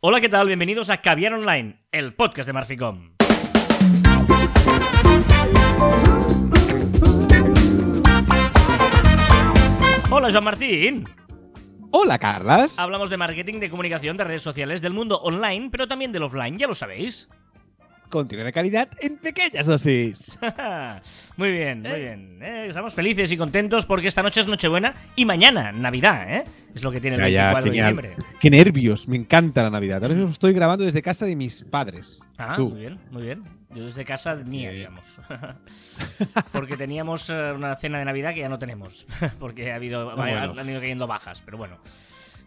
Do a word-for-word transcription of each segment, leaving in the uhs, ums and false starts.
Hola, ¿qué tal? Bienvenidos a Caviar Online, el podcast de Marficom. Hola, Jean Martín. Hola, Carlas. Hablamos de marketing, de comunicación, de redes sociales, del mundo online, pero también del offline, ya lo sabéis. Contenido de calidad en pequeñas dosis. Muy bien, muy bien. Eh, estamos felices y contentos porque esta noche es Nochebuena y mañana Navidad, ¿eh? Es lo que tiene el veinticuatro de diciembre. Qué nervios, me encanta la Navidad. Ahora mismo estoy grabando desde casa de mis padres. Ah, Tú. muy bien, muy bien. Yo desde casa mía, digamos. Porque teníamos una cena de Navidad que ya no tenemos. Porque ha habido, bueno. han ido cayendo bajas, pero bueno.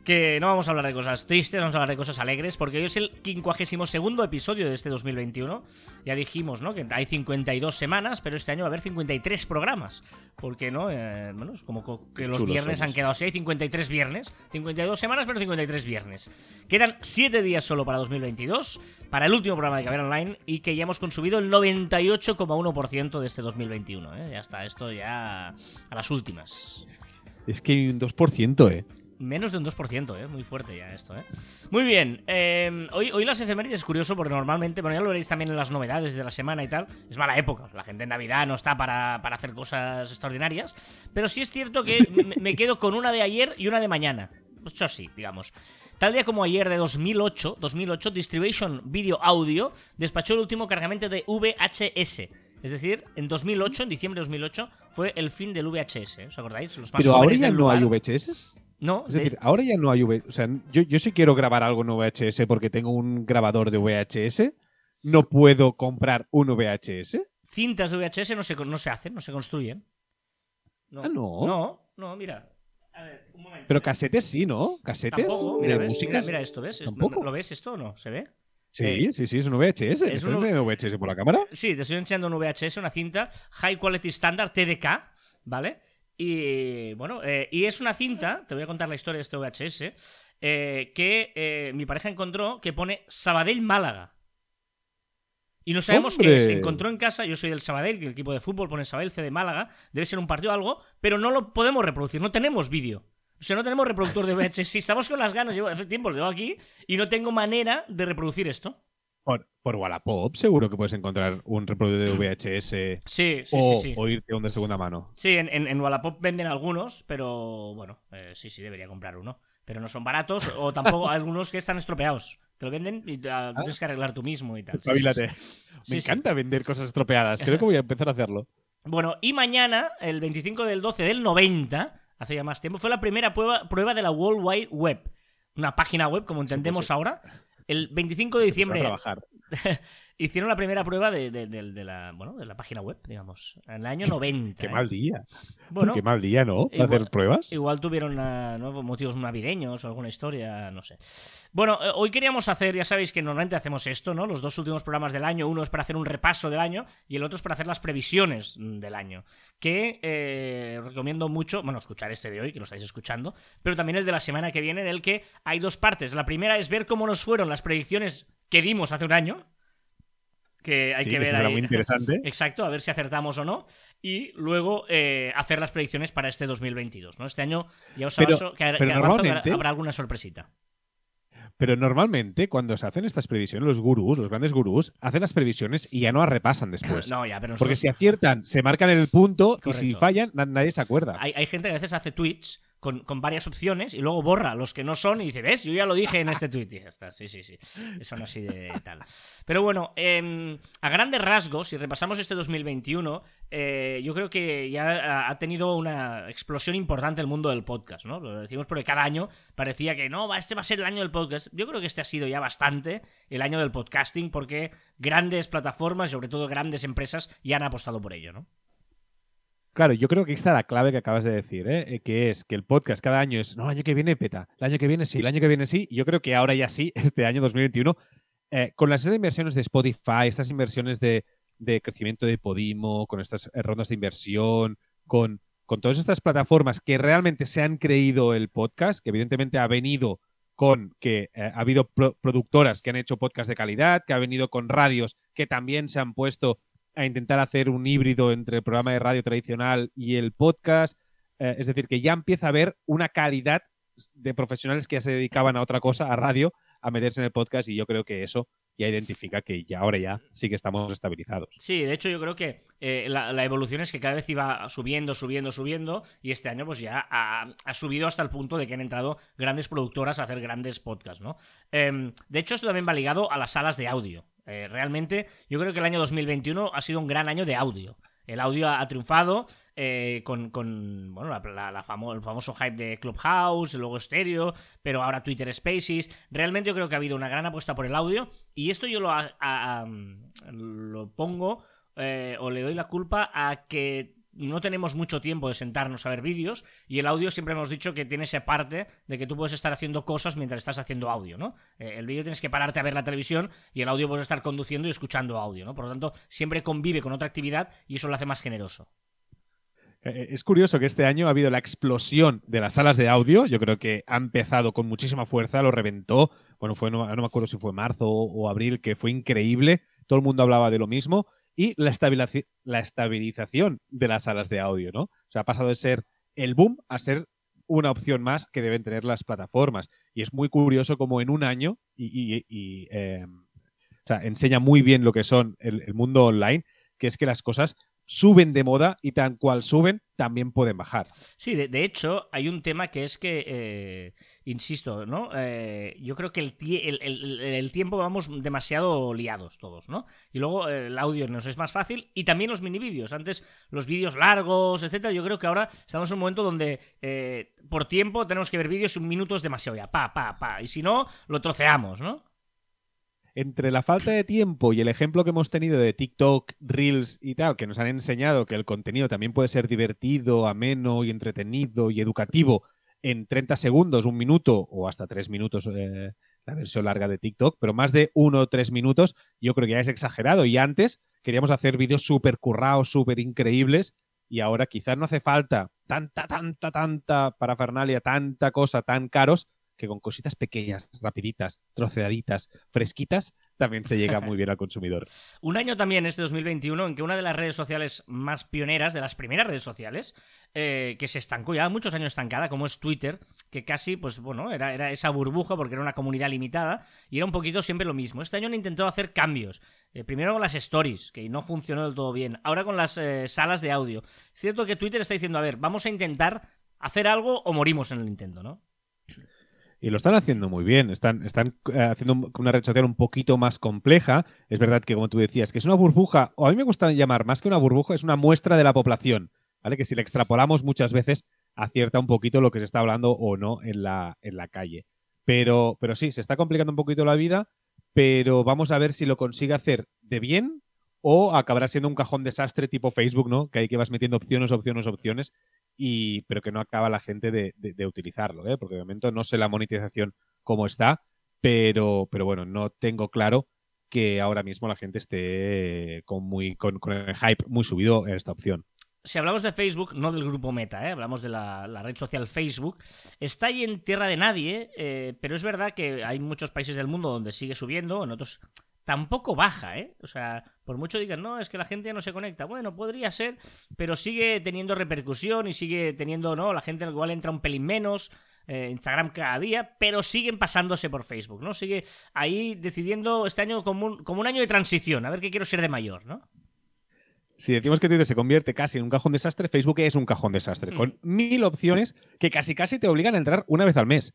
Que no vamos a hablar de cosas tristes, vamos a hablar de cosas alegres, porque hoy es el quincuagésimo segundo episodio de este dos mil veintiuno. Ya dijimos, ¿no?, que hay cincuenta y dos semanas, pero este año va a haber cincuenta y tres programas. Porque, ¿no? Eh, bueno, es como que los Chulos viernes somos. Han quedado así. Hay cincuenta y tres viernes, cincuenta y dos semanas, pero cincuenta y tres viernes. Quedan siete días solo para dos mil veintidós, para el último programa de Caviar Online, y que ya hemos consumido el noventa y ocho coma uno por ciento de este dos mil veintiuno, ¿eh? Ya está, esto ya a las últimas. Es que un dos por ciento, ¿eh? Menos de un dos por ciento, ¿eh? Muy fuerte ya esto, ¿eh? Muy bien. Eh, hoy, hoy las efemérides es curioso porque normalmente, bueno, ya lo veréis también en las novedades de la semana y tal, es mala época. La gente en Navidad no está para, para hacer cosas extraordinarias. Pero sí es cierto que me, me quedo con una de ayer y una de mañana. Eso sí, digamos. Tal día como ayer de dos mil ocho, dos mil ocho, Distribution Video Audio despachó el último cargamento de V H S. Es decir, en dos mil ocho, en diciembre de dos mil ocho, fue el fin del V H S. ¿Os acordáis? Los más Pero ahora ya no hay V H S. No, es de... decir, ahora ya no hay V H S. O sea, yo, yo si quiero grabar algo en V H S porque tengo un grabador de V H S, ¿no puedo comprar un V H S? Cintas de V H S no se, no se hacen, no se construyen. No. Ah, no. No, no, mira. A ver, un momento. Pero casetes sí, ¿no? Casetes ¿Tampoco? Mira, de ves, música. Mira, mira esto, ¿ves? ¿Tampoco? ¿Lo ves esto o no? ¿Se ve? Sí, eh, sí, sí, es un V H S. Es ¿Te estoy un... enseñando V H S por la cámara? Sí, te estoy enseñando un V H S, una cinta High Quality Standard T D K, ¿vale? Y bueno, eh, y es una cinta, te voy a contar la historia de este V H S, eh, que eh, mi pareja encontró, que pone Sabadell Málaga. Y no sabemos ¡Hombre! Qué se encontró en casa. Yo soy del Sabadell, que el equipo de fútbol pone Sabadell C D Málaga, debe ser un partido o algo, pero no lo podemos reproducir, no tenemos vídeo. O sea, no tenemos reproductor de V H S. Si estamos con las ganas, llevo hace tiempo lo tengo aquí y no tengo manera de reproducir esto. Por, por Wallapop seguro que puedes encontrar un reproductor de V H S sí, sí, o, sí, sí. o irte a un de segunda mano. Sí, en, en, en Wallapop venden algunos, pero bueno, eh, sí, sí, debería comprar uno. Pero no son baratos o tampoco algunos que están estropeados. Te lo venden y te, ah, tienes que arreglar tú mismo y tal. Pabilate. Sí, sí. Me sí, encanta sí. vender cosas estropeadas. Creo que voy a empezar a hacerlo. Bueno, y mañana, el veinticinco del doce del noventa, hace ya más tiempo, fue la primera prueba, prueba de la World Wide Web. Una página web, como entendemos sí, pues, ahora. El veinticinco de diciembre hicieron la primera prueba de, de, de, de, la, bueno, de la página web, digamos, en el año noventa. Qué, qué eh. mal día. Bueno, qué mal día, ¿no? Para igual, hacer pruebas. Igual tuvieron una, ¿no? motivos navideños o alguna historia, no sé. Bueno, eh, hoy queríamos hacer, ya sabéis que normalmente hacemos esto, ¿no? Los dos últimos programas del año, uno es para hacer un repaso del año y el otro es para hacer las previsiones del año. Que eh, os recomiendo mucho, bueno, escuchar este de hoy, que lo estáis escuchando, pero también el de la semana que viene, en el que hay dos partes. La primera es ver cómo nos fueron las predicciones que dimos hace un año, que hay sí, que ver ahí. Muy interesante. Exacto, a ver si acertamos o no, y luego eh, hacer las predicciones para este dos mil veintidós, ¿no? Este año ya os avanzo que, que normalmente habrá alguna sorpresita. Pero normalmente cuando se hacen estas previsiones, los gurús, los grandes gurús, hacen las previsiones y ya no las repasan después. No, ya, pero nosotros... Porque si aciertan, se marcan el punto. Correcto. Y si fallan, nadie se acuerda. Hay, hay gente que a veces hace tweets Con, con varias opciones y luego borra los que no son y dice, ¿ves? Yo ya lo dije en este tweet. Y ya está, sí, sí, sí. Son así de tal. Pero bueno, eh, a grandes rasgos, si repasamos este dos mil veintiuno, eh, yo creo que ya ha tenido una explosión importante el mundo del podcast, ¿no? Lo decimos porque cada año parecía que no, este va a ser el año del podcast. Yo creo que este ha sido ya bastante el año del podcasting porque grandes plataformas, sobre todo grandes empresas, ya han apostado por ello, ¿no? Claro, yo creo que esta es la clave que acabas de decir, ¿eh? Que es que el podcast cada año es, no, el año que viene peta, el año que viene sí, el año que viene sí, y yo creo que ahora ya sí, este año dos mil veintiuno, eh, con las inversiones de Spotify, estas inversiones de, de crecimiento de Podimo, con estas rondas de inversión, con, con todas estas plataformas que realmente se han creído el podcast, que evidentemente ha venido con que eh, ha habido pro- productoras que han hecho podcast de calidad, que ha venido con radios que también se han puesto a intentar hacer un híbrido entre el programa de radio tradicional y el podcast. Eh, es decir, que ya empieza a haber una calidad de profesionales que ya se dedicaban a otra cosa, a radio, a meterse en el podcast, y yo creo que eso ya identifica que ya ahora ya sí que estamos estabilizados. Sí, de hecho yo creo que eh, la, la evolución es que cada vez iba subiendo, subiendo, subiendo, y este año pues ya ha, ha subido hasta el punto de que han entrado grandes productoras a hacer grandes podcasts, ¿no? Eh, de hecho esto también va ligado a las salas de audio. Eh, realmente yo creo que el año dos mil veintiuno ha sido un gran año de audio. El audio ha triunfado eh, con, con bueno, la, la, la famo- el famoso hype de Clubhouse, luego estéreo, pero ahora Twitter Spaces. Realmente yo creo que ha habido una gran apuesta por el audio, y esto yo lo, a, a, lo pongo eh, o le doy la culpa a que no tenemos mucho tiempo de sentarnos a ver vídeos, y el audio siempre hemos dicho que tiene esa parte de que tú puedes estar haciendo cosas mientras estás haciendo audio, ¿no? El vídeo tienes que pararte a ver la televisión, y el audio puedes estar conduciendo y escuchando audio, ¿no? Por lo tanto, siempre convive con otra actividad y eso lo hace más generoso. Es curioso que este año ha habido la explosión de las salas de audio. Yo creo que ha empezado con muchísima fuerza, lo reventó. Bueno, fue, no, no me acuerdo si fue marzo o abril, que fue increíble. Todo el mundo hablaba de lo mismo. Y la, estabiliz- la estabilización de las salas de audio, ¿no? O sea, ha pasado de ser el boom a ser una opción más que deben tener las plataformas. Y es muy curioso como en un año, y, y, y eh, o sea, enseña muy bien lo que son el, el mundo online, que es que las cosas suben de moda y tan cual suben, también pueden bajar. Sí, de, de hecho, hay un tema que es que, eh, insisto, ¿no? Eh, yo creo que el, tie- el, el, el tiempo vamos demasiado liados todos, ¿no? Y luego eh, el audio nos es más fácil, y también los minivídeos. Antes los vídeos largos, etcétera. Yo creo que ahora estamos en un momento donde eh, por tiempo tenemos que ver vídeos, un minuto es demasiado ya, pa, pa, pa. Y si no, lo troceamos, ¿no? Entre la falta de tiempo y el ejemplo que hemos tenido de TikTok, Reels y tal, que nos han enseñado que el contenido también puede ser divertido, ameno y entretenido y educativo en treinta segundos, un minuto o hasta tres minutos, eh, la versión larga de TikTok, pero más de uno o tres minutos yo creo que ya es exagerado. Y antes queríamos hacer vídeos súper currados, súper increíbles, y ahora quizás no hace falta tanta, tanta, tanta parafernalia, tanta cosa, tan caros, que con cositas pequeñas, rapiditas, troceaditas, fresquitas, también se llega muy bien al consumidor. Un año también, este dos mil veintiuno, en que una de las redes sociales más pioneras, de las primeras redes sociales, eh, que se estancó ya, muchos años estancada, como es Twitter, que casi, pues bueno, era, era esa burbuja porque era una comunidad limitada y era un poquito siempre lo mismo. Este año han intentado hacer cambios. Eh, primero con las stories, que no funcionó del todo bien. Ahora con las eh, salas de audio. Es cierto que Twitter está diciendo, a ver, vamos a intentar hacer algo o morimos en el intento, ¿no? Y lo están haciendo muy bien, están, están eh, haciendo una red social un poquito más compleja. Es verdad que, como tú decías, que es una burbuja, o a mí me gusta llamar más que una burbuja, es una muestra de la población, ¿vale? Que si la extrapolamos muchas veces acierta un poquito lo que se está hablando o no en la, en la calle. Pero, pero sí, se está complicando un poquito la vida, pero vamos a ver si lo consigue hacer de bien o acabará siendo un cajón desastre tipo Facebook, ¿no? Que ahí que vas metiendo opciones, opciones, opciones, y pero que no acaba la gente de, de, de utilizarlo, ¿eh? Porque de momento no sé la monetización cómo está, pero, pero bueno, no tengo claro que ahora mismo la gente esté con muy con, con el hype muy subido en esta opción. Si hablamos de Facebook, no del grupo Meta, ¿eh? Hablamos de la, la red social Facebook. Está ahí en tierra de nadie, eh, pero es verdad que hay muchos países del mundo donde sigue subiendo, en otros tampoco baja, ¿eh? O sea, por mucho digan, no, es que la gente ya no se conecta. Bueno, podría ser, pero sigue teniendo repercusión y sigue teniendo, ¿no? La gente igual entra un pelín menos, eh, Instagram cada día, pero siguen pasándose por Facebook, ¿no? Sigue ahí decidiendo este año como un, como un año de transición, a ver qué quiero ser de mayor, ¿no? Si decimos que Twitter se convierte casi en un cajón desastre, Facebook es un cajón desastre, mm. con mil opciones que casi casi te obligan a entrar una vez al mes.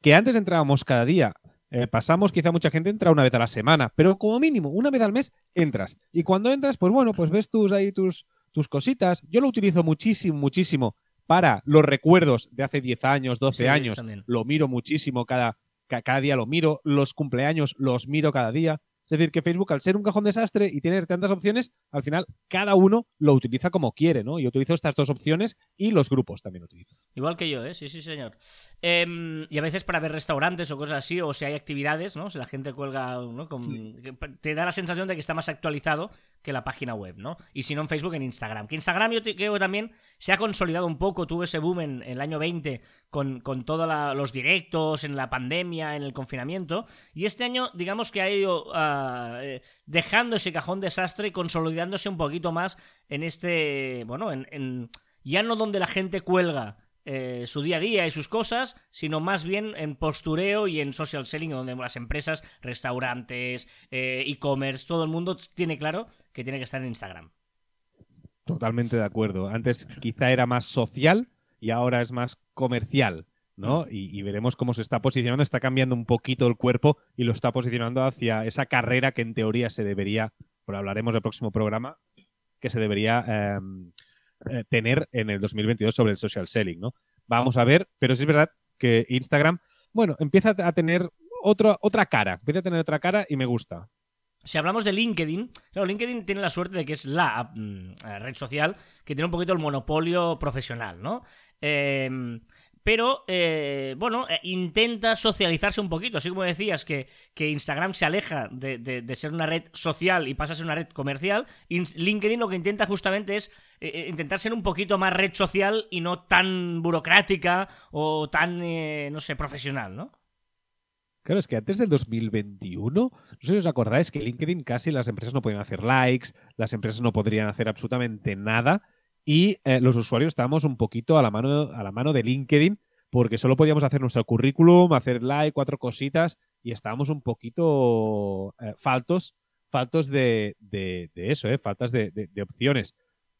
Que antes entrábamos cada día. Eh, pasamos, quizá mucha gente entra una vez a la semana, pero como mínimo, una vez al mes entras. Y cuando entras, pues bueno, pues ves tus ahí tus, tus cositas. Yo lo utilizo muchísimo, muchísimo para los recuerdos de hace diez años, doce sí, años. También. Lo miro muchísimo, cada, ca- cada día lo miro. Los cumpleaños los miro cada día. Es decir, que Facebook, al ser un cajón desastre y tener tantas opciones, al final cada uno lo utiliza como quiere, ¿no? Yo utilizo estas dos opciones y los grupos también lo utilizo. Igual que yo, ¿eh? Sí, sí, señor. Eh, y a veces para ver restaurantes o cosas así, o si hay actividades, ¿no? Si la gente cuelga, ¿no? Con... Sí. Te da la sensación de que está más actualizado que la página web, ¿no? Y si no en Facebook, en Instagram. Que Instagram yo te... creo que también se ha consolidado un poco, tuvo ese boom en, en el año veinte con, con todos los directos, en la pandemia, en el confinamiento. Y este año, digamos que ha ido uh, dejando ese cajón desastre y consolidándose un poquito más en este, bueno, en, en ya no donde la gente cuelga eh, su día a día y sus cosas, sino más bien en postureo y en social selling, donde las empresas, restaurantes, eh, e-commerce, todo el mundo tiene claro que tiene que estar en Instagram. Totalmente de acuerdo. Antes quizá era más social y ahora es más comercial, ¿no? Y, y veremos cómo se está posicionando. Está cambiando un poquito el cuerpo y lo está posicionando hacia esa carrera que en teoría se debería, pero hablaremos del próximo programa, que se debería eh, tener en el dos mil veintidós sobre el social selling, ¿no? Vamos a ver, pero sí es verdad que Instagram, bueno, empieza a tener otro, otra cara, empieza a tener otra cara y me gusta. Si hablamos de LinkedIn, claro, LinkedIn tiene la suerte de que es la mm, red social que tiene un poquito el monopolio profesional, ¿no? Eh... Pero, eh, bueno, eh, intenta socializarse un poquito. Así como decías que, que Instagram se aleja de, de, de ser una red social y pasa a ser una red comercial, LinkedIn lo que intenta justamente es eh, intentar ser un poquito más red social y no tan burocrática o tan, eh, no sé, profesional, ¿no? Claro, es que antes del dos mil veintiuno, no sé si os acordáis que LinkedIn casi las empresas no podían hacer likes, las empresas no podrían hacer absolutamente nada. Y eh, los usuarios estábamos un poquito a la mano a la mano de LinkedIn porque solo podíamos hacer nuestro currículum, hacer like, cuatro cositas y estábamos un poquito eh, faltos faltos de, de, de eso, eh, faltas de, de, de opciones.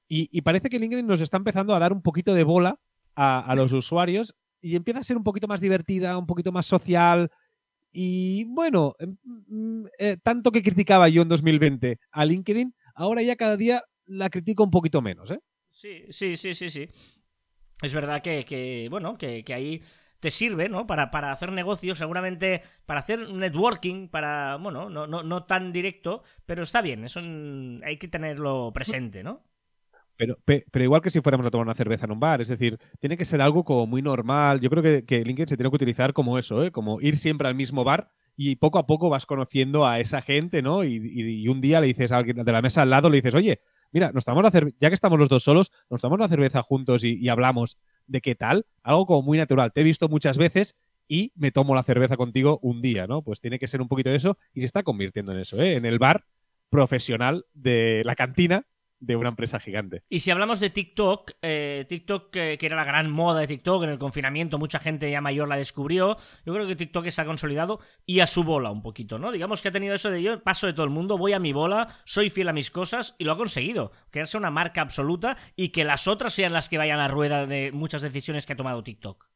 Y, y parece que LinkedIn nos está empezando a dar un poquito de bola a, a los usuarios y empieza a ser un poquito más divertida, un poquito más social. Y bueno, eh, tanto que criticaba yo en dos mil veinte a LinkedIn, ahora ya cada día la critico un poquito menos, ¿eh? Sí, sí, sí, sí, sí. Es verdad que, que bueno, que, que ahí te sirve, ¿no? Para, para hacer negocios, seguramente para hacer networking, para, bueno, no, no, no tan directo, pero está bien, eso hay que tenerlo presente, ¿no? Pero, pero igual que si fuéramos a tomar una cerveza en un bar, es decir, tiene que ser algo como muy normal. Yo creo que, que LinkedIn se tiene que utilizar como eso, ¿eh? Como ir siempre al mismo bar y poco a poco vas conociendo a esa gente, ¿no? Y, y, y un día le dices a alguien de la mesa al lado, le dices, oye, mira, nos tomamos la cerveza, ya que estamos los dos solos, nos tomamos la cerveza juntos y, y hablamos de qué tal, algo como muy natural. Te he visto muchas veces y me tomo la cerveza contigo un día, ¿no? Pues tiene que ser un poquito de eso y se está convirtiendo en eso, ¿eh? En el bar profesional de la cantina de una empresa gigante. Y si hablamos de TikTok, eh, TikTok, eh, que era la gran moda de TikTok en el confinamiento, mucha gente ya mayor la descubrió. Yo creo que TikTok se ha consolidado y a su bola un poquito, ¿no? Digamos que ha tenido eso de yo paso de todo el mundo, voy a mi bola, soy fiel a mis cosas y lo ha conseguido. Crearse una marca absoluta y que las otras sean las que vayan a la rueda de muchas decisiones que ha tomado TikTok.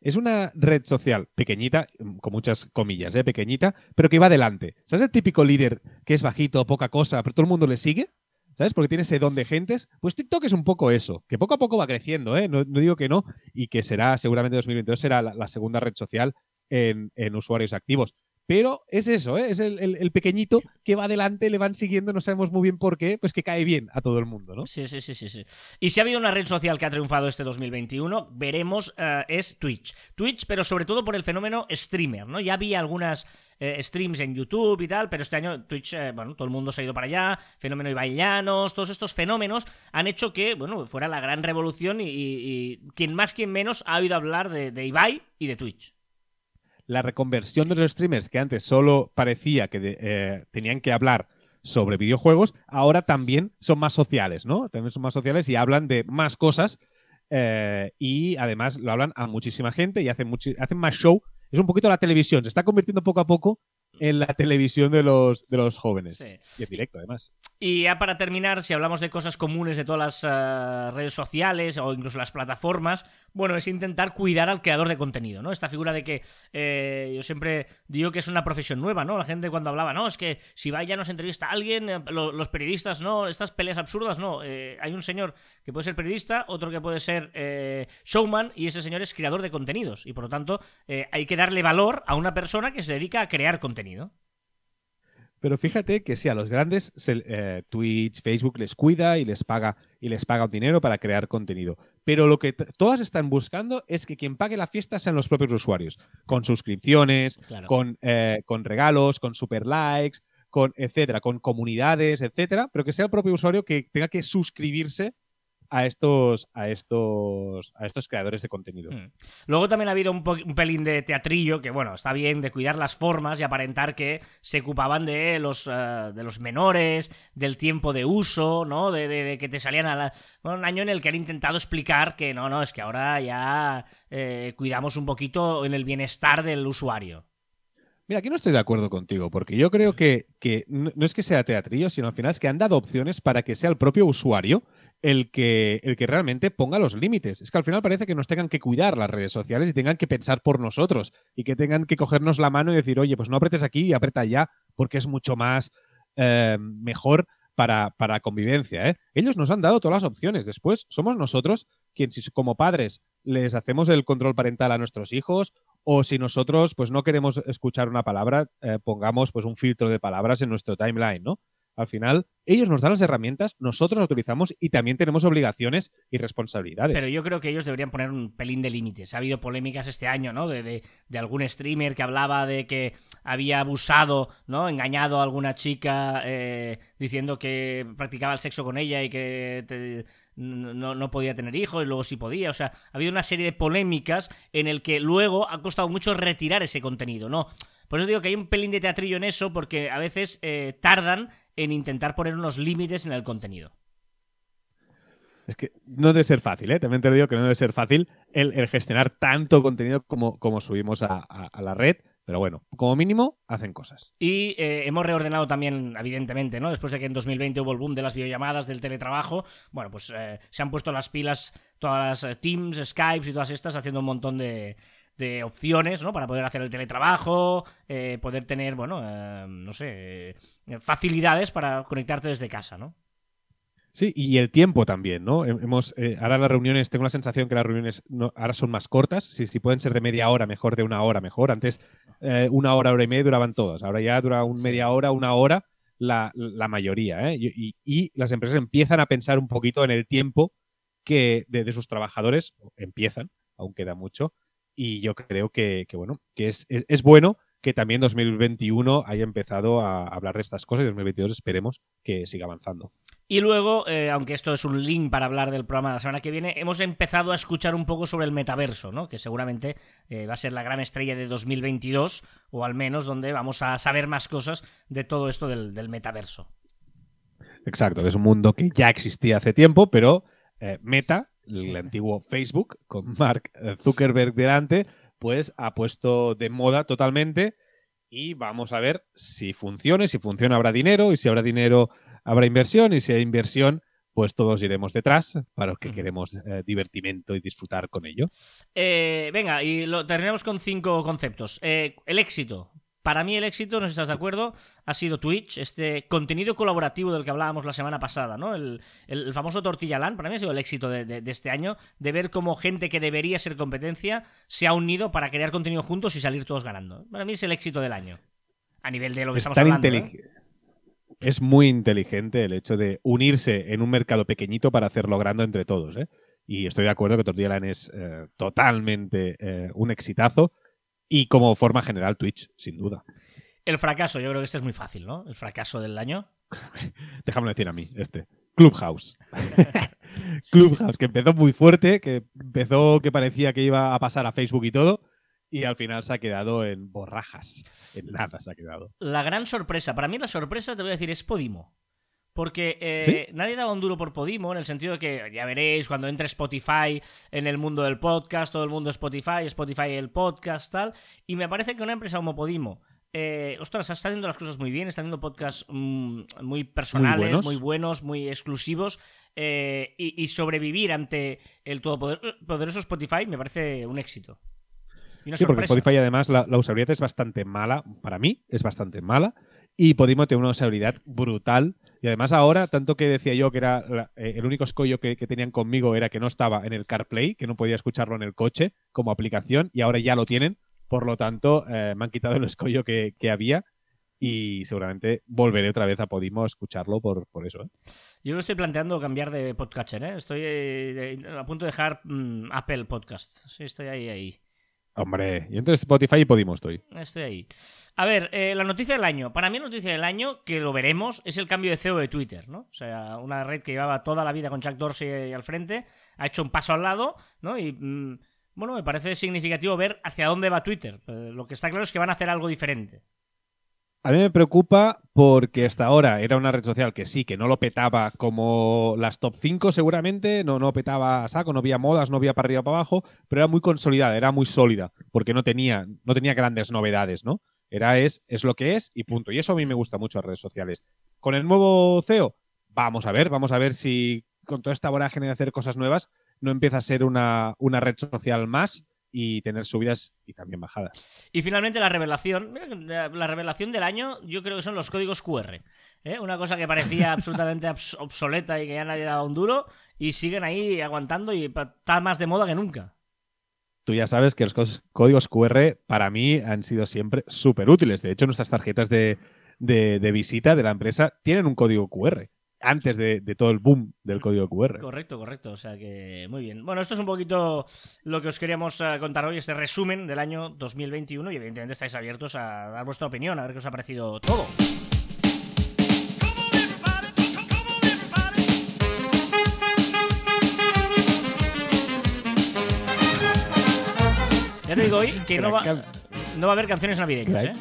Es una red social pequeñita, con muchas comillas, ¿eh? Pequeñita, pero que va adelante. ¿Sabes el típico líder que es bajito, poca cosa, pero todo el mundo le sigue? ¿Sabes? Porque tiene ese don de gentes. Pues TikTok es un poco eso, que poco a poco va creciendo, ¿eh? No, no digo que no, y que será, seguramente dos mil veintidós será la, la segunda red social en, en usuarios activos. Pero es eso, ¿eh? Es el, el, el pequeñito que va adelante, le van siguiendo, no sabemos muy bien por qué, pues que cae bien a todo el mundo, ¿no? Sí, sí, sí, sí, sí. Y si ha habido una red social que ha triunfado este dos mil veintiuno, veremos, uh, es Twitch. Twitch, pero sobre todo por el fenómeno streamer, ¿no? Ya había algunas eh, streams en YouTube y tal, pero este año Twitch, eh, bueno, todo el mundo se ha ido para allá, fenómeno Ibai Llanos, todos estos fenómenos han hecho que, bueno, fuera la gran revolución y, y, y quien más, quien menos ha oído hablar de, de Ibai y de Twitch. La reconversión de los streamers que antes solo parecía que de, eh, tenían que hablar sobre videojuegos, ahora también son más sociales, ¿no? También son más sociales y hablan de más cosas eh, y además lo hablan a muchísima gente y hacen, muchi- hacen más show. Es un poquito la televisión, se está convirtiendo poco a poco en la televisión de los, de los jóvenes. Sí. Y en directo, además. Y ya para terminar, si hablamos de cosas comunes de todas las uh, redes sociales o incluso las plataformas, bueno, es intentar cuidar al creador de contenido, ¿no? Esta figura de que eh, yo siempre digo que es una profesión nueva, ¿no? La gente cuando hablaba, no, es que si va y ya nos entrevista a alguien, eh, lo, los periodistas, no, estas peleas absurdas, no. Eh, hay un señor que puede ser periodista, otro que puede ser eh, showman y ese señor es creador de contenidos y por lo tanto eh, hay que darle valor a una persona que se dedica a crear contenido. Pero fíjate que sí, a los grandes se, eh, Twitch, Facebook les cuida y les paga y les paga un dinero para crear contenido. Pero lo que t- todas están buscando es que quien pague la fiesta sean los propios usuarios, con suscripciones, claro. con, eh, con regalos, con super likes, con etcétera, con comunidades, etcétera, pero que sea el propio usuario que tenga que suscribirse a estos a estos a estos creadores de contenido. Mm. Luego también ha habido un, po- un pelín de teatrillo que, bueno, está bien, de cuidar las formas y aparentar que se ocupaban de los uh, de los menores, del tiempo de uso, ¿no? De, de, de que te salían a la... Bueno, un año en el que han intentado explicar que no, no, es que ahora ya eh, cuidamos un poquito en el bienestar del usuario. Mira, aquí no estoy de acuerdo contigo, porque yo creo que, que no es que sea teatrillo, sino al final es que han dado opciones para que sea el propio usuario el que, el que realmente ponga los límites. Es que al final parece que nos tengan que cuidar las redes sociales y tengan que pensar por nosotros y que tengan que cogernos la mano y decir, oye, pues no apretes aquí y aprieta allá porque es mucho más eh, mejor para, para convivencia, ¿eh? Ellos nos han dado todas las opciones. Después somos nosotros quienes, si como padres les hacemos el control parental a nuestros hijos, o si nosotros pues no queremos escuchar una palabra, eh, pongamos pues un filtro de palabras en nuestro timeline, ¿no? Al final, ellos nos dan las herramientas, nosotros las utilizamos y también tenemos obligaciones y responsabilidades. Pero yo creo que ellos deberían poner un pelín de límites. Ha habido polémicas este año, ¿no? De, de, de algún streamer que hablaba de que había abusado, ¿no? Engañado a alguna chica eh, diciendo que practicaba el sexo con ella y que... Te, No, no podía tener hijos y luego sí podía. O sea, ha habido una serie de polémicas en el que luego ha costado mucho retirar ese contenido, ¿no? Por eso digo que hay un pelín de teatrillo en eso, porque a veces eh, tardan en intentar poner unos límites en el contenido. Es que no debe ser fácil, ¿eh? También te digo que no debe ser fácil el, el gestionar tanto contenido como, como subimos a, a, a la red. Pero bueno, como mínimo, hacen cosas. Y eh, hemos reordenado también, evidentemente, ¿no? Después de que en dos mil veinte hubo el boom de las videollamadas, del teletrabajo, bueno, pues eh, se han puesto las pilas todas las Teams, Skype y todas estas, haciendo un montón de, de opciones, ¿no? Para poder hacer el teletrabajo, eh, poder tener, bueno, eh, no sé, eh, facilidades para conectarte desde casa, ¿no? Sí, y el tiempo también, ¿no? Hemos, eh, ahora las reuniones, tengo la sensación que las reuniones no, ahora son más cortas. Si, si pueden ser de media hora, mejor, de una hora, mejor. Antes eh, una hora, hora y media duraban todas. Ahora ya dura un media hora, una hora la, la mayoría, ¿eh? Y, y, y las empresas empiezan a pensar un poquito en el tiempo que de, de sus trabajadores. Empiezan, aún queda mucho. Y yo creo que, que bueno, que es, es, es bueno que también dos mil veintiuno haya empezado a hablar de estas cosas y dos mil veintidós esperemos que siga avanzando. Y luego, eh, aunque esto es un link para hablar del programa de la semana que viene, hemos empezado a escuchar un poco sobre el metaverso, ¿no? Que seguramente eh, va a ser la gran estrella de dos mil veintidós, o al menos donde vamos a saber más cosas de todo esto del, del metaverso. Exacto, es un mundo que ya existía hace tiempo, pero eh, Meta, el antiguo Facebook, con Mark Zuckerberg delante, pues ha puesto de moda totalmente y vamos a ver si funciona, si funciona habrá dinero y si habrá dinero... Habrá inversión y si hay inversión, pues todos iremos detrás para los que queremos eh, divertimento y disfrutar con ello. Eh, venga, y lo terminamos con cinco conceptos. Eh, el éxito. Para mí el éxito, no sé si estás de acuerdo, ha sido Twitch, este contenido colaborativo del que hablábamos la semana pasada, ¿no? El, el, el famoso Tortilla Land, para mí ha sido el éxito de, de, de este año, de ver cómo gente que debería ser competencia se ha unido para crear contenido juntos y salir todos ganando. Para mí es el éxito del año, a nivel de lo que estamos hablando, ¿eh? Es muy inteligente el hecho de unirse en un mercado pequeñito para hacerlo grande entre todos, ¿eh? Y estoy de acuerdo que Tortilla Land es eh, totalmente eh, un exitazo y como forma general Twitch, sin duda. El fracaso, yo creo que este es muy fácil, ¿no? El fracaso del año. Déjame decir a mí, este. Clubhouse. Clubhouse, que empezó muy fuerte, que empezó que parecía que iba a pasar a Facebook y todo. Y al final se ha quedado en borrajas. En nada se ha quedado. La gran sorpresa. Para mí la sorpresa, te voy a decir, es Podimo. Porque eh, ¿sí? Nadie daba un duro por Podimo, en el sentido de que, ya veréis, cuando entre Spotify en el mundo del podcast, todo el mundo Spotify, Spotify el podcast, tal. Y me parece que una empresa como Podimo, eh, ostras, está haciendo las cosas muy bien, está haciendo podcasts mmm, muy personales, muy buenos, muy, buenos, muy exclusivos. Eh, y, y sobrevivir ante el todopoderoso Spotify me parece un éxito. Sí, sorpresa. Porque Spotify además la, la usabilidad es bastante mala, para mí es bastante mala, y Podimo tiene una usabilidad brutal, y además ahora, tanto que decía yo que era la, eh, el único escollo que, que tenían conmigo era que no estaba en el CarPlay, que no podía escucharlo en el coche como aplicación, y ahora ya lo tienen, por lo tanto eh, me han quitado el escollo que, que había. Y seguramente volveré otra vez a Podimo a escucharlo por, por eso, ¿eh? Yo me estoy planteando cambiar de podcatcher, ¿eh? Estoy eh, a punto de dejar mmm, Apple Podcast. Sí, estoy ahí, ahí. Hombre, yo entre Spotify y Podimo estoy. Estoy ahí. A ver, eh, la noticia del año. Para mí la noticia del año, que lo veremos, es el cambio de C E O de Twitter, ¿no? O sea, una red que llevaba toda la vida con Jack Dorsey al frente, ha hecho un paso al lado, ¿no? Y... Mmm, bueno, me parece significativo ver hacia dónde va Twitter. Lo que está claro es que van a hacer algo diferente. A mí me preocupa porque hasta ahora era una red social que sí, que no lo petaba como las top cinco seguramente, no, no petaba a saco, no había modas, no había para arriba o para abajo, pero era muy consolidada, era muy sólida, porque no tenía, no tenía grandes novedades, ¿no? Era es, es lo que es y punto. Y eso a mí me gusta mucho las redes sociales. Con el nuevo C E O, vamos a ver, vamos a ver si con toda esta vorágine de hacer cosas nuevas no empieza a ser una, una red social más y tener subidas y también bajadas. Y finalmente la revelación, la revelación del año, yo creo que son los códigos Q R, ¿eh? Una cosa que parecía absolutamente obsoleta y que ya nadie daba un duro y siguen ahí aguantando y está más de moda que nunca. Tú ya sabes que los códigos Q R para mí han sido siempre súper útiles. De hecho, nuestras tarjetas de, de, de visita de la empresa tienen un código Q R. Antes de, de todo el boom del código Q R. Correcto, correcto. O sea que muy bien. Bueno, esto es un poquito lo que os queríamos contar hoy, este resumen del año dos mil veintiuno. Y evidentemente estáis abiertos a dar vuestra opinión, a ver qué os ha parecido todo. Ya te digo hoy que no va, no va a haber canciones navideñas, ¿eh?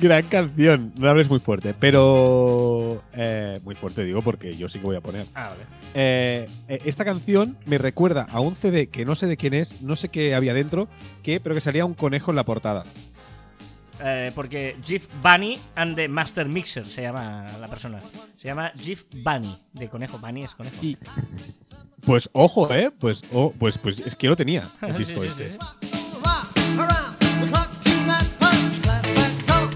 Gran canción, no hables muy fuerte, pero eh, muy fuerte digo porque yo sí que voy a poner. Ah, vale. Eh, esta canción me recuerda a un C D que no sé de quién es, no sé qué había dentro, que, pero que salía un conejo en la portada. Eh, porque Jeff Bunny and the Master Mixer se llama la persona. Se llama Jeff Bunny, de conejo. Bunny es conejo. Y, pues ojo, eh, pues, oh, pues, pues es que yo lo tenía, el disco sí, sí, este. Sí, sí.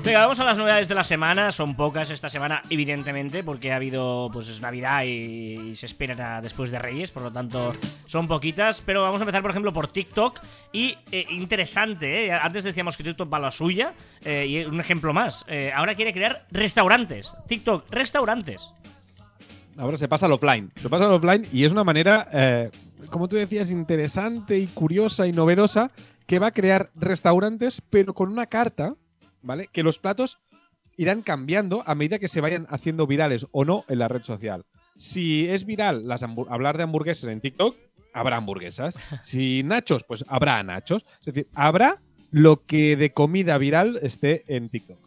Venga, vamos a las novedades de la semana. Son pocas esta semana, evidentemente, porque ha habido, pues es Navidad y se espera después de Reyes, por lo tanto son poquitas, pero vamos a empezar, por ejemplo, por TikTok. Y eh, interesante, ¿eh? Antes decíamos que TikTok va a la suya, eh, y un ejemplo más, eh, ahora quiere crear restaurantes. TikTok, restaurantes. Ahora se pasa al offline, se pasa al offline y es una manera, eh, como tú decías, interesante y curiosa y novedosa, que va a crear restaurantes, pero con una carta, ¿vale? Que los platos irán cambiando a medida que se vayan haciendo virales o no en la red social. Si es viral las hambur- hablar de hamburguesas en TikTok, habrá hamburguesas. Si nachos, pues habrá nachos. Es decir, habrá lo que de comida viral esté en TikTok.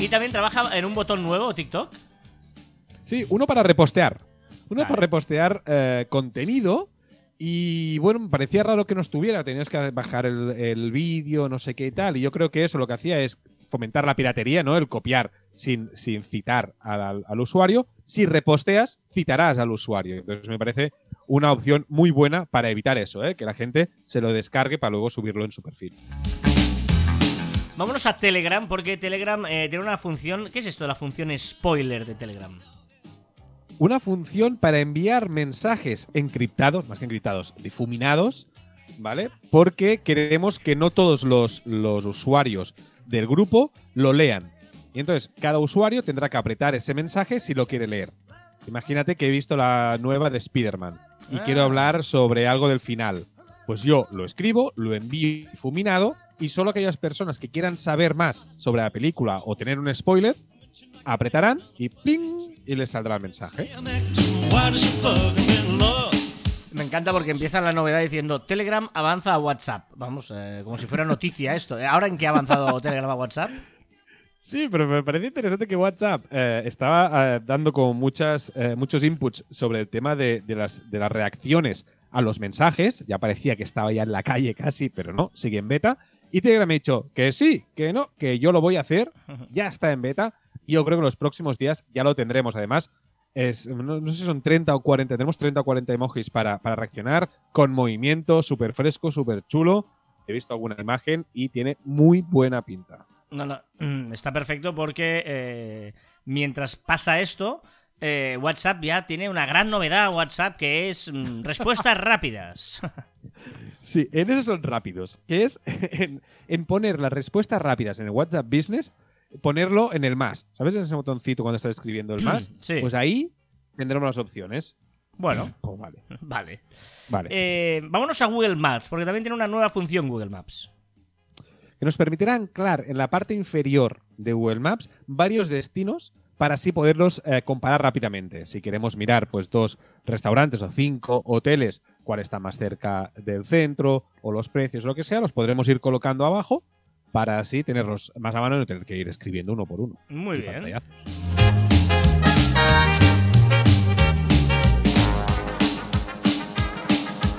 ¿Y también trabaja en un botón nuevo TikTok? Sí, uno para repostear. Uno vale. para repostear eh, contenido. Y bueno, me parecía raro que no estuviera, tenías que bajar el, el vídeo, no sé qué y tal. Y yo creo que eso lo que hacía es fomentar la piratería, ¿no? El copiar sin, sin citar al, al usuario. Si reposteas, citarás al usuario. Entonces me parece una opción muy buena para evitar eso, ¿eh? Que la gente se lo descargue para luego subirlo en su perfil. Vámonos a Telegram, porque Telegram eh, tiene una función... ¿Qué es esto? La función spoiler de Telegram. Una función para enviar mensajes encriptados, más que encriptados, difuminados, ¿vale? Porque queremos que no todos los, los usuarios del grupo lo lean. Y entonces, cada usuario tendrá que apretar ese mensaje si lo quiere leer. Imagínate que he visto la nueva de Spider-Man y ah. quiero hablar sobre algo del final. Pues yo lo escribo, lo envío difuminado y solo aquellas personas que quieran saber más sobre la película o tener un spoiler, apretarán y ¡ping! Y les saldrá el mensaje. Me encanta porque empieza la novedad diciendo Telegram avanza a WhatsApp. Vamos, eh, como si fuera noticia esto. ¿Ahora en qué ha avanzado Telegram a WhatsApp? Sí, pero me parece interesante que WhatsApp eh, estaba eh, dando como muchas, eh, muchos inputs sobre el tema de, de, las, de las reacciones a los mensajes. Ya parecía que estaba ya en la calle casi, pero no, sigue en beta. Y Telegram me ha dicho que sí, que no, que yo lo voy a hacer. Ya está en beta. Y yo creo que en los próximos días ya lo tendremos. Además, es, no, no sé si son treinta o cuarenta. Tenemos treinta o cuarenta emojis para, para reaccionar con movimiento, súper fresco, súper chulo. He visto alguna imagen y tiene muy buena pinta. No, no, está perfecto porque eh, mientras pasa esto, eh, WhatsApp ya tiene una gran novedad, WhatsApp, que es mm, respuestas rápidas. Sí, en eso son rápidos. Que es en, en poner las respuestas rápidas en el WhatsApp Business, ponerlo en el más. ¿Sabes? En ese botoncito cuando estás escribiendo el más. Sí. Pues ahí tendremos las opciones. Bueno, pues vale. Vale. Vale. Eh, vámonos a Google Maps, porque también tiene una nueva función Google Maps. Que nos permitirá anclar en la parte inferior de Google Maps varios destinos para así poderlos eh, comparar rápidamente. Si queremos mirar pues dos restaurantes o cinco hoteles, cuál está más cerca del centro o los precios o lo que sea, los podremos ir colocando abajo para así tenerlos más a mano y no tener que ir escribiendo uno por uno. Muy bien. Pantallazos.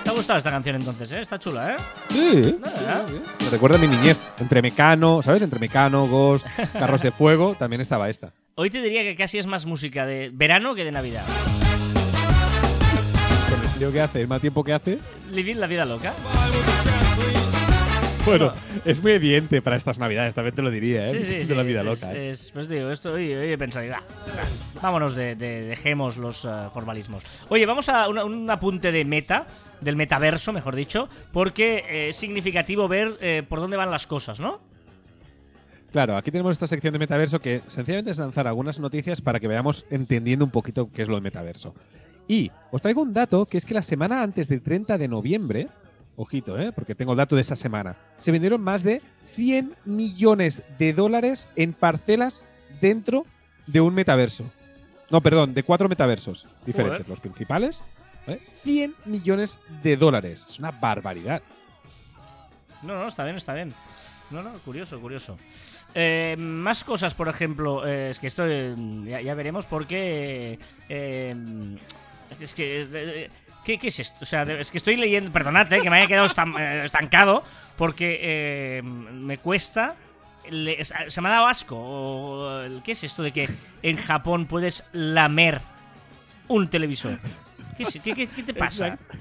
Me ha gustado esta canción entonces, ¿eh? Está chula, ¿eh? Sí, ¿eh? Sí, sí. Me recuerda a mi niñez. Entre Mecano, ¿sabes? Entre Mecano, Ghost, Carros de Fuego, también estaba esta. Hoy te diría que casi es más música de verano que de Navidad. Con el frío que hace, el mal tiempo que hace. Vivir la vida loca. Bueno, no. Es muy evidente para estas Navidades, también te lo diría, ¿eh? Sí, sí, sí, la vida sí, loca, es, ¿eh? es, pues digo, esto hoy, hoy he pensado, va, va, vámonos, de, de, dejemos los uh, formalismos. Oye, vamos a una, un apunte de Meta. Del metaverso, mejor dicho, porque eh, es significativo ver eh, por dónde van las cosas, ¿no? Claro, aquí tenemos esta sección de metaverso que sencillamente es lanzar algunas noticias para que vayamos entendiendo un poquito qué es lo de metaverso. Y os traigo un dato, que es que la semana antes del treinta de noviembre, ojito, ¿eh? Porque tengo el dato de esa semana, se vendieron más de cien millones de dólares en parcelas dentro de un metaverso. No, perdón, de cuatro metaversos diferentes. Joder. Los principales... ¿Eh? cien millones de dólares. Es una barbaridad. No, no, está bien, está bien. No, no, curioso, curioso. Eh, más cosas, por ejemplo, eh, es que esto eh, ya, ya veremos porque... Eh, es que... Eh, ¿qué, ¿Qué es esto? O sea, es que estoy leyendo... Perdonad, eh, que me haya quedado estancado porque eh, me cuesta... Le, se me ha dado asco. O, ¿qué es esto de que en Japón puedes lamer un televisor? ¿Qué, qué, ¿Qué te pasa? Exacto.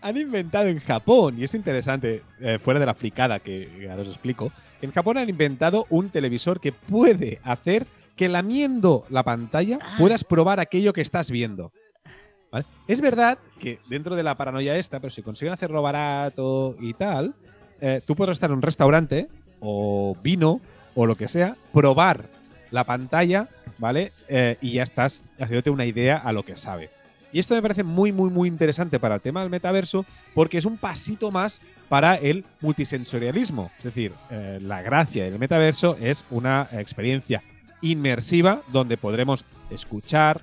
Han inventado en Japón, y es interesante, eh, fuera de la fricada que ahora os explico, en Japón han inventado un televisor que puede hacer que lamiendo la pantalla ah. puedas probar aquello que estás viendo. ¿Vale? Es verdad que dentro de la paranoia esta, pero si consiguen hacerlo barato y tal, eh, tú podrás estar en un restaurante o vino o lo que sea, probar la pantalla, ¿vale? Eh, y ya estás haciéndote una idea a lo que sabe. Y esto me parece muy, muy, muy interesante para el tema del metaverso porque es un pasito más para el multisensorialismo. Es decir, eh, la gracia del metaverso es una experiencia inmersiva donde podremos escuchar,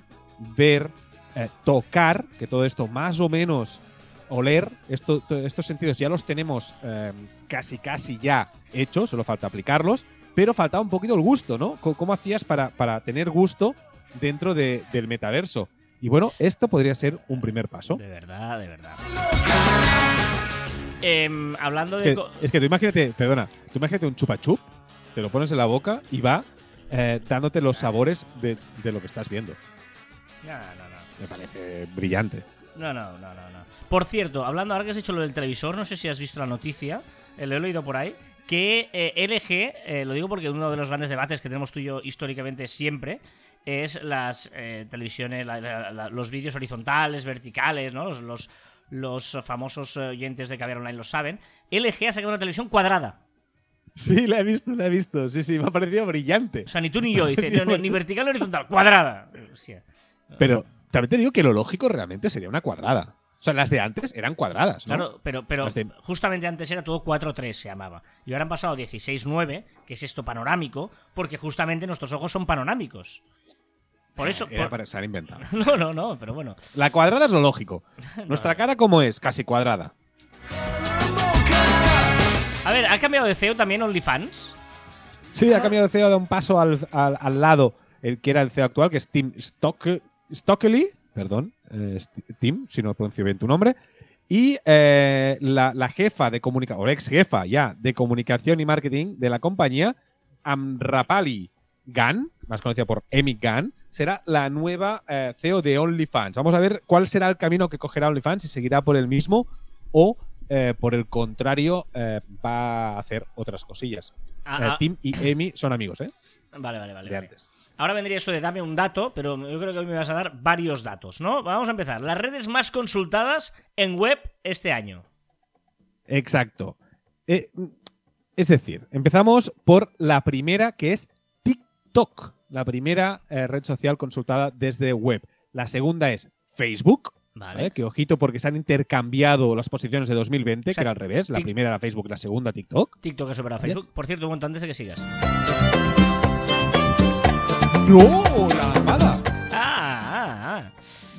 ver, eh, tocar, que todo esto más o menos oler. Esto, estos sentidos ya los tenemos eh, casi, casi ya hechos, solo falta aplicarlos, pero faltaba un poquito el gusto, ¿no? ¿Cómo hacías para, para tener gusto dentro de, del metaverso? Y bueno, esto podría ser un primer paso. De verdad, de verdad. Eh, hablando es que, de... Co- es que tú imagínate, perdona, tú imagínate un chupa-chup, te lo pones en la boca y va eh, dándote los sabores de, de lo que estás viendo. No, no, no. Me parece brillante. No, no, no, no, no. Por cierto, hablando ahora que has hecho lo del televisor, no sé si has visto la noticia, eh, lo he leído por ahí, que eh, L G, eh, lo digo porque uno de los grandes debates que tenemos tú y yo históricamente siempre, es las eh, televisiones, la, la, la, los vídeos horizontales, verticales, ¿no? Los, los, los famosos oyentes de Caviar Online lo saben. L G ha sacado una televisión cuadrada. Sí, la he visto, la he visto. Sí, sí, me ha parecido brillante. O sea, ni tú ni yo, dice, ni, ni vertical ni horizontal, cuadrada. O sea, pero también te digo que lo lógico realmente sería una cuadrada. O sea, las de antes eran cuadradas, ¿no? Claro, pero, pero de... justamente antes era todo cuatro tres, se llamaba. Y ahora han pasado dieciséis nueve, que es esto panorámico, porque justamente nuestros ojos son panorámicos. Por eso, Era por... para estar inventado. No, no, no, pero bueno. La cuadrada es lo lógico. No. Nuestra cara, ¿cómo es? Casi cuadrada. A ver, ¿ha cambiado de C E O también OnlyFans? Sí, ah. ha cambiado de C E O, de un paso al, al, al lado, el que era el C E O actual, que es Tim Stock- Stockley. Perdón, eh, Tim, si no pronuncio bien tu nombre. Y eh, la, la jefa de comunicación, o la ex jefa ya, de comunicación y marketing de la compañía, Amrapali Gan, más conocida por Amy Gan, será la nueva eh, C E O de OnlyFans. Vamos a ver cuál será el camino que cogerá OnlyFans, si seguirá por el mismo o, eh, por el contrario, eh, va a hacer otras cosillas. Ah, eh, ah. Tim y Amy son amigos, ¿eh? Vale, vale, vale. De vale. Antes. Ahora vendría eso de dame un dato, pero yo creo que hoy me vas a dar varios datos, ¿no? Vamos a empezar. Las redes más consultadas en web este año. Exacto. Eh, es decir, empezamos por la primera, que es TikTok. La primera eh, red social consultada desde web. La segunda es Facebook. Vale. ¿Vale? Que ojito, porque se han intercambiado las posiciones de dos mil veinte, o sea, que era al revés. La primera era Facebook, la segunda TikTok. TikTok es supera a Facebook. Por cierto, un montón antes de que sigas. ¡No! ¡La armada! Ah, ah, ah.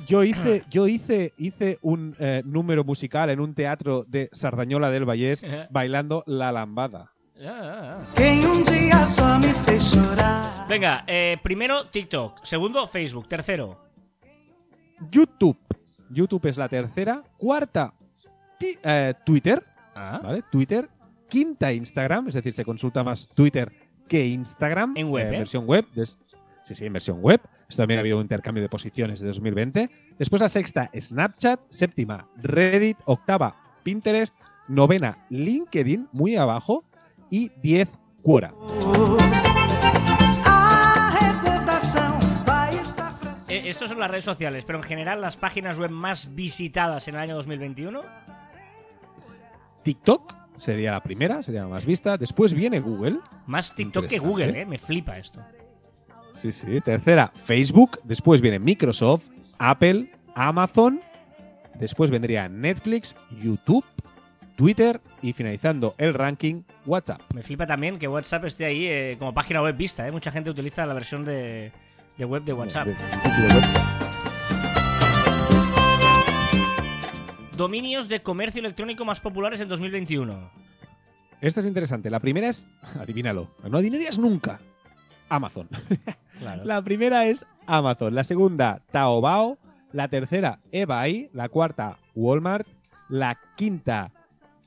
Yo hice, yo hice, hice un eh, número musical en un teatro de Sardañola del Vallés bailando la lambada. Ah, ah, ah. Que un día solo me fez llorar. Venga, eh, primero TikTok, segundo Facebook, tercero YouTube. YouTube es la tercera. Cuarta, ti, eh, Twitter. Ah. ¿Vale? Twitter. Quinta, Instagram. Es decir, se consulta más Twitter que Instagram. En web, eh, ¿eh? Versión web. Des... Sí, sí, en versión web. Esto también ha habido un intercambio de posiciones de dos mil veinte. Después la sexta, Snapchat. Séptima, Reddit. Octava, Pinterest. Novena, LinkedIn. Muy abajo. Y diez, Quora. Estas son las redes sociales, pero en general las páginas web más visitadas en el año dos mil veintiuno. TikTok sería la primera, sería la más vista. Después viene Google. Más TikTok que Google, ¿eh? Me flipa esto. Sí, sí. Tercera, Facebook. Después viene Microsoft, Apple, Amazon. Después vendría Netflix, YouTube, Twitter y finalizando el ranking, WhatsApp. Me flipa también que WhatsApp esté ahí eh, como página web vista, ¿eh? Mucha gente utiliza la versión de... de web de WhatsApp. Dominios de comercio electrónico más populares en dos mil veintiuno. Esta es interesante. La primera es... Adivínalo. No adivinarías nunca. Amazon. Claro. La primera es Amazon. La segunda, Taobao. La tercera, eBay. La cuarta, Walmart. La quinta,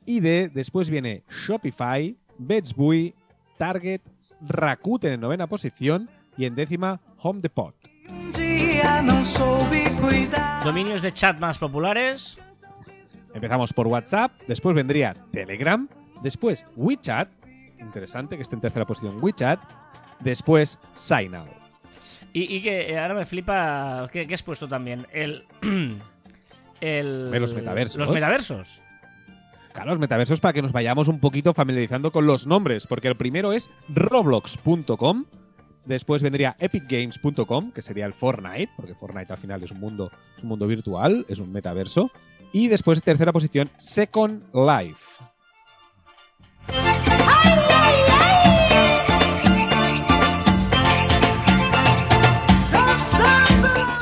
I D. Después viene Shopify, Best Buy, Target, Rakuten en novena posición. Y en décima, Home Depot. Dominios de chat más populares. Empezamos por WhatsApp, después vendría Telegram, después WeChat, interesante que esté en tercera posición WeChat, después SignOut. Y, y que ahora me flipa, ¿qué, qué has puesto también? El, el los metaversos. Los metaversos. Claro, los metaversos para que nos vayamos un poquito familiarizando con los nombres, porque el primero es roblox punto com. Después vendría epic games punto com, que sería el Fortnite, porque Fortnite al final es un mundo, es un mundo virtual, es un metaverso. Y después, tercera posición, Second Life. ¡Ay, ay, ay!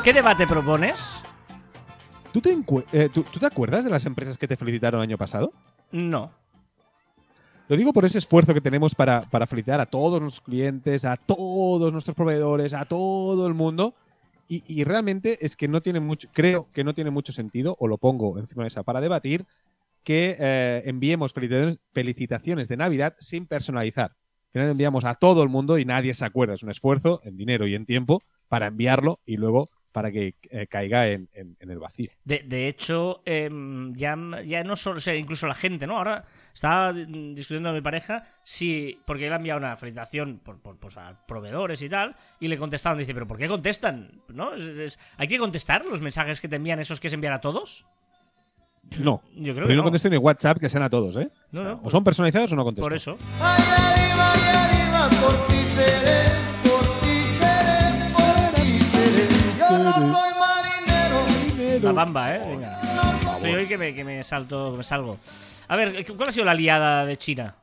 ¿Qué debate propones? ¿Tú te, eh, ¿tú, ¿Tú te acuerdas de las empresas que te felicitaron el año pasado? No. Lo digo por ese esfuerzo que tenemos para, para felicitar a todos nuestros clientes, a todos nuestros proveedores, a todo el mundo. Y, y realmente es que no tiene mucho, creo que no tiene mucho sentido, o lo pongo encima de esa para debatir, que eh, enviemos felicitaciones de Navidad sin personalizar. Que no enviamos a todo el mundo y nadie se acuerda. Es un esfuerzo en dinero y en tiempo para enviarlo y luego para que eh, caiga en, en, en el vacío. De, de hecho, eh, ya, ya no solo, o sea, incluso la gente, ¿no? Ahora estaba discutiendo con mi pareja si, porque él ha enviado una felicitación por, por, pues a proveedores y tal, y le contestaron, dice, pero ¿por qué contestan? ¿No? Es, es, ¿hay que contestar los mensajes que te envían, esos que se envían a todos? No. Yo creo pero que yo no contesto ni WhatsApp que sean a todos, ¿eh? No, no. O son personalizados o no contestan. Por eso. Allá arriba, allá arriba, por ti seré. La bamba, ¿eh? Venga. Soy hoy que me, que me salto, que me salgo. A ver, ¿cuál ha sido la liada de China?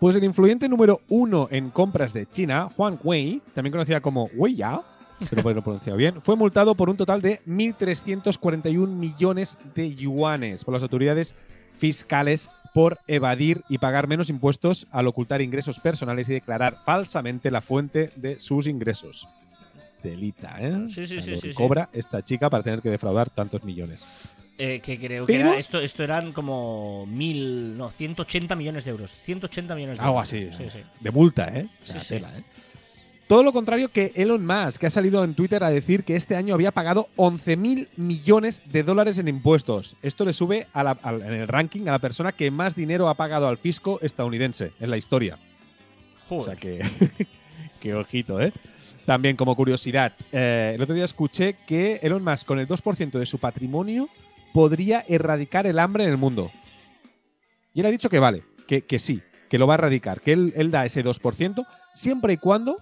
Pues el influyente número uno en compras de China, Huang Wei, también conocida como Weiya, espero poderlo pronunciar bien, fue multado por un total de mil trescientos cuarenta y un millones de yuanes por las autoridades fiscales por evadir y pagar menos impuestos al ocultar ingresos personales y declarar falsamente la fuente de sus ingresos. Delita, ¿eh? Sí, sí, sí, sí, cobra sí. Esta chica para tener que defraudar tantos millones. Eh, que creo Pero, que era, esto, esto eran como mil, no, ciento ochenta millones de euros. ciento ochenta millones de algo euros. Algo así. Sí, sí. De multa, ¿eh? O sea, sí, tela, sí. ¿eh? Todo lo contrario que Elon Musk, que ha salido en Twitter a decir que este año había pagado once mil millones de dólares en impuestos. Esto le sube a la, a, en el ranking a la persona que más dinero ha pagado al fisco estadounidense en la historia. Joder. O sea que... Qué ojito, ¿eh? También como curiosidad, eh, el otro día escuché que Elon Musk con el dos por ciento de su patrimonio podría erradicar el hambre en el mundo. Y él ha dicho que vale, que, que sí, que lo va a erradicar, que él, él da ese dos por ciento siempre y cuando,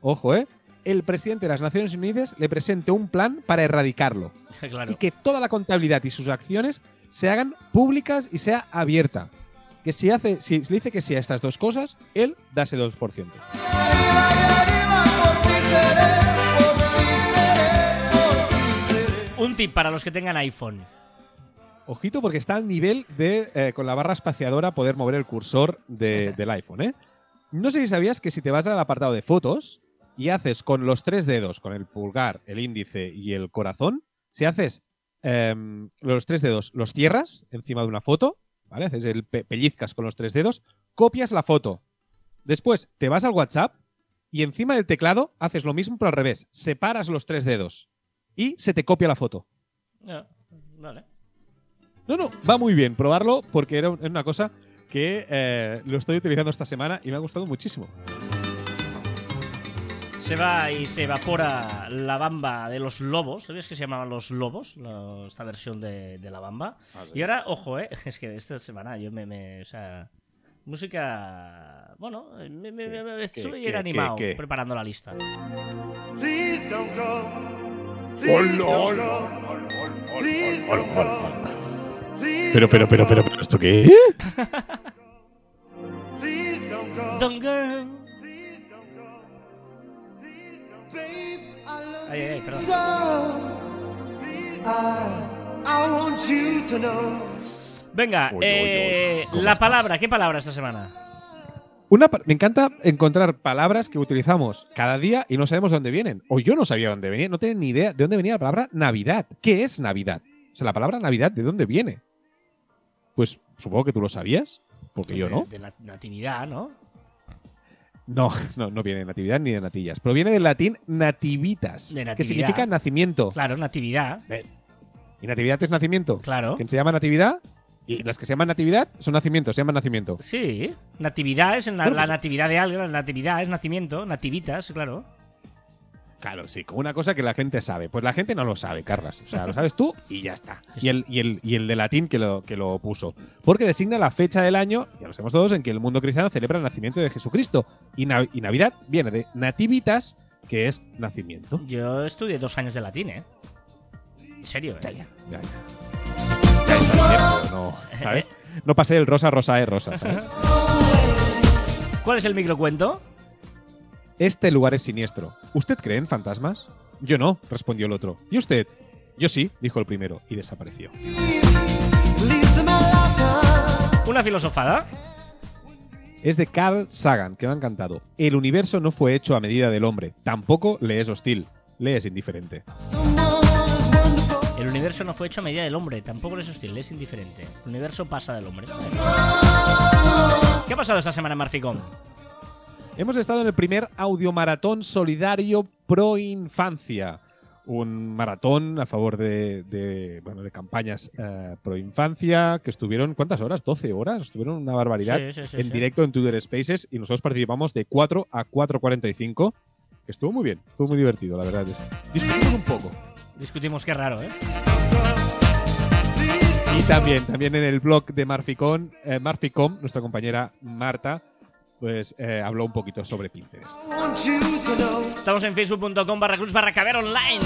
ojo, ¿eh? el presidente de las Naciones Unidas le presente un plan para erradicarlo. Claro. Y que toda la contabilidad y sus acciones se hagan públicas y sea abierta. Que si hace, si le dice que sí a estas dos cosas, él da ese dos por ciento. Un tip para los que tengan iPhone. Ojito, porque está al nivel de, eh, con la barra espaciadora, poder mover el cursor de, del iPhone, ¿eh? No sé si sabías que si te vas al apartado de fotos y haces con los tres dedos, con el pulgar, el índice y el corazón, si haces eh, los tres dedos, los cierras encima de una foto, ¿vale? Haces el pe- pellizcas con los tres dedos, copias la foto. Después te vas al WhatsApp y encima del teclado haces lo mismo, pero al revés. Separas los tres dedos y se te copia la foto. No, vale. No, no, va muy bien probarlo, porque era una cosa que eh, lo estoy utilizando esta semana y me ha gustado muchísimo. Se va y se evapora la bamba de los lobos. ¿Sabías que se llamaban los lobos? No, esta versión de, de la bamba. Ah, sí. Y ahora, ojo, eh, es que esta semana yo me... me o sea, música... Bueno, me, me, ¿Qué, me estoy qué, animado qué, qué? preparando la lista. Please don't go. Please don't go. Please don't go. Pero, pero, pero, pero, pero, ¿esto qué es? Don't go. Ay, ay, perdón. Venga, oy, eh, oy, oy, oy. la estás? palabra, ¿qué palabra esta semana? Una, me encanta encontrar palabras que utilizamos cada día y no sabemos de dónde vienen. O yo no sabía dónde venía, no tenía ni idea de dónde venía la palabra Navidad. ¿Qué es Navidad? O sea, la palabra Navidad, ¿de dónde viene? Pues supongo que tú lo sabías, porque de, yo no. De la natividad, ¿no? No, no, no viene de natividad ni de natillas. Proviene del latín nativitas, de que significa nacimiento. Claro, natividad. ¿Y natividad es nacimiento? Claro. ¿Quién se llama natividad? Y las que se llaman natividad son nacimientos, se llaman nacimiento. Sí, natividad es la, la natividad de algo, la natividad es nacimiento, nativitas, claro. Claro, sí, como una cosa que la gente sabe. Pues la gente no lo sabe, Carlas. O sea, lo sabes tú y ya está. Y el, y el, y el de latín que lo, que lo puso. Porque designa la fecha del año, ya lo sabemos todos, en que el mundo cristiano celebra el nacimiento de Jesucristo. Y, Nav- y Navidad viene de nativitas, que es nacimiento. Yo estudié dos años de latín, ¿eh? En serio, ¿eh? Ya, ya, ya, ya. No, ¿sabes? No pasé el rosa, rosa, eh, rosa, ¿sabes? ¿Cuál es el microcuento? Este lugar es siniestro. ¿Usted cree en fantasmas? Yo no, respondió el otro. ¿Y usted? Yo sí, dijo el primero, y desapareció. ¿Una filosofada? Es de Carl Sagan, que me ha encantado. El universo no fue hecho a medida del hombre. Tampoco le es hostil. Le es indiferente. El universo no fue hecho a medida del hombre. Tampoco le es hostil. Le es indiferente. El universo pasa del hombre. ¿Qué ha pasado esta semana en Marficom? Hemos estado en el primer audiomaratón solidario pro infancia. Un maratón a favor de, de, bueno, de campañas eh, pro infancia que estuvieron, ¿cuántas horas? doce horas. Estuvieron una barbaridad sí, sí, sí, en sí. directo en Twitter Spaces y nosotros participamos de cuatro a cuatro cuarenta y cinco. Que estuvo muy bien, estuvo muy divertido, la verdad. Discutimos un poco. Discutimos, qué raro, ¿eh? Y también, también en el blog de Marficom, eh, Marficom, nuestra compañera Marta, pues eh, habló un poquito sobre Pinterest. Estamos en facebook.com barra cruz barra caviar online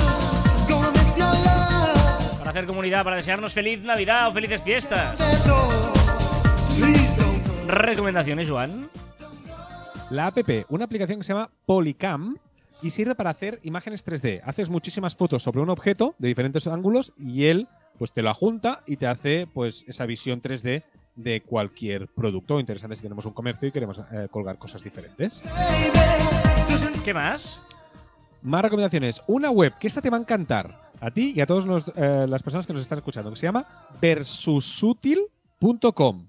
para hacer comunidad, para desearnos feliz Navidad o felices fiestas. Recomendaciones, Joan. La app, una aplicación que se llama Polycam y sirve para hacer imágenes tres D. Haces muchísimas fotos sobre un objeto de diferentes ángulos y él pues te la junta y te hace pues esa visión tres D de cualquier producto. Interesante si tenemos un comercio y queremos eh, colgar cosas diferentes. ¿Qué más? Más recomendaciones. Una web que esta te va a encantar a ti y a todas eh, las personas que nos están escuchando, que se llama versusutil punto com.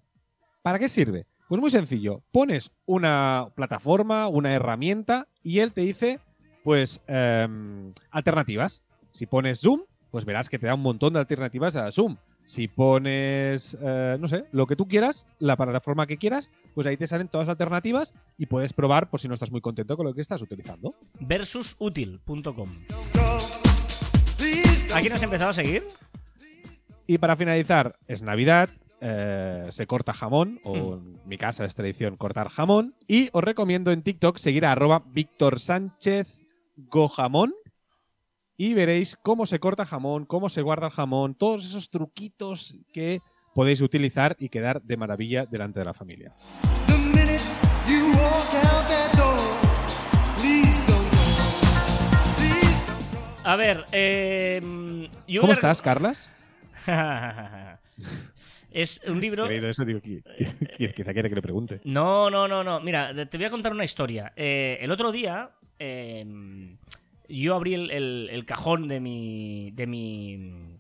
¿Para qué sirve? Pues muy sencillo. Pones una plataforma, una herramienta y él te dice pues eh, alternativas. Si pones Zoom, pues verás que te da un montón de alternativas a Zoom. Si pones, eh, no sé, lo que tú quieras, la plataforma que quieras, pues ahí te salen todas las alternativas y puedes probar por si no estás muy contento con lo que estás utilizando. versus útil punto com. ¿A quién has empezado a seguir? Y para finalizar, es Navidad, eh, se corta jamón, o mm. en mi casa es tradición cortar jamón, y os recomiendo en TikTok seguir a arroba Víctor Sánchez Gojamón y veréis cómo se corta jamón, cómo se guarda el jamón, todos esos truquitos que podéis utilizar y quedar de maravilla delante de la familia. A ver, eh, yo ¿cómo estás, Carlas? Es un libro... Es que he leído eso, digo, ¿quién, quién, quizá quiere que le pregunte? No, no, no, no. Mira, te voy a contar una historia. Eh, el otro día eh, yo abrí el, el, el cajón de mi... de mi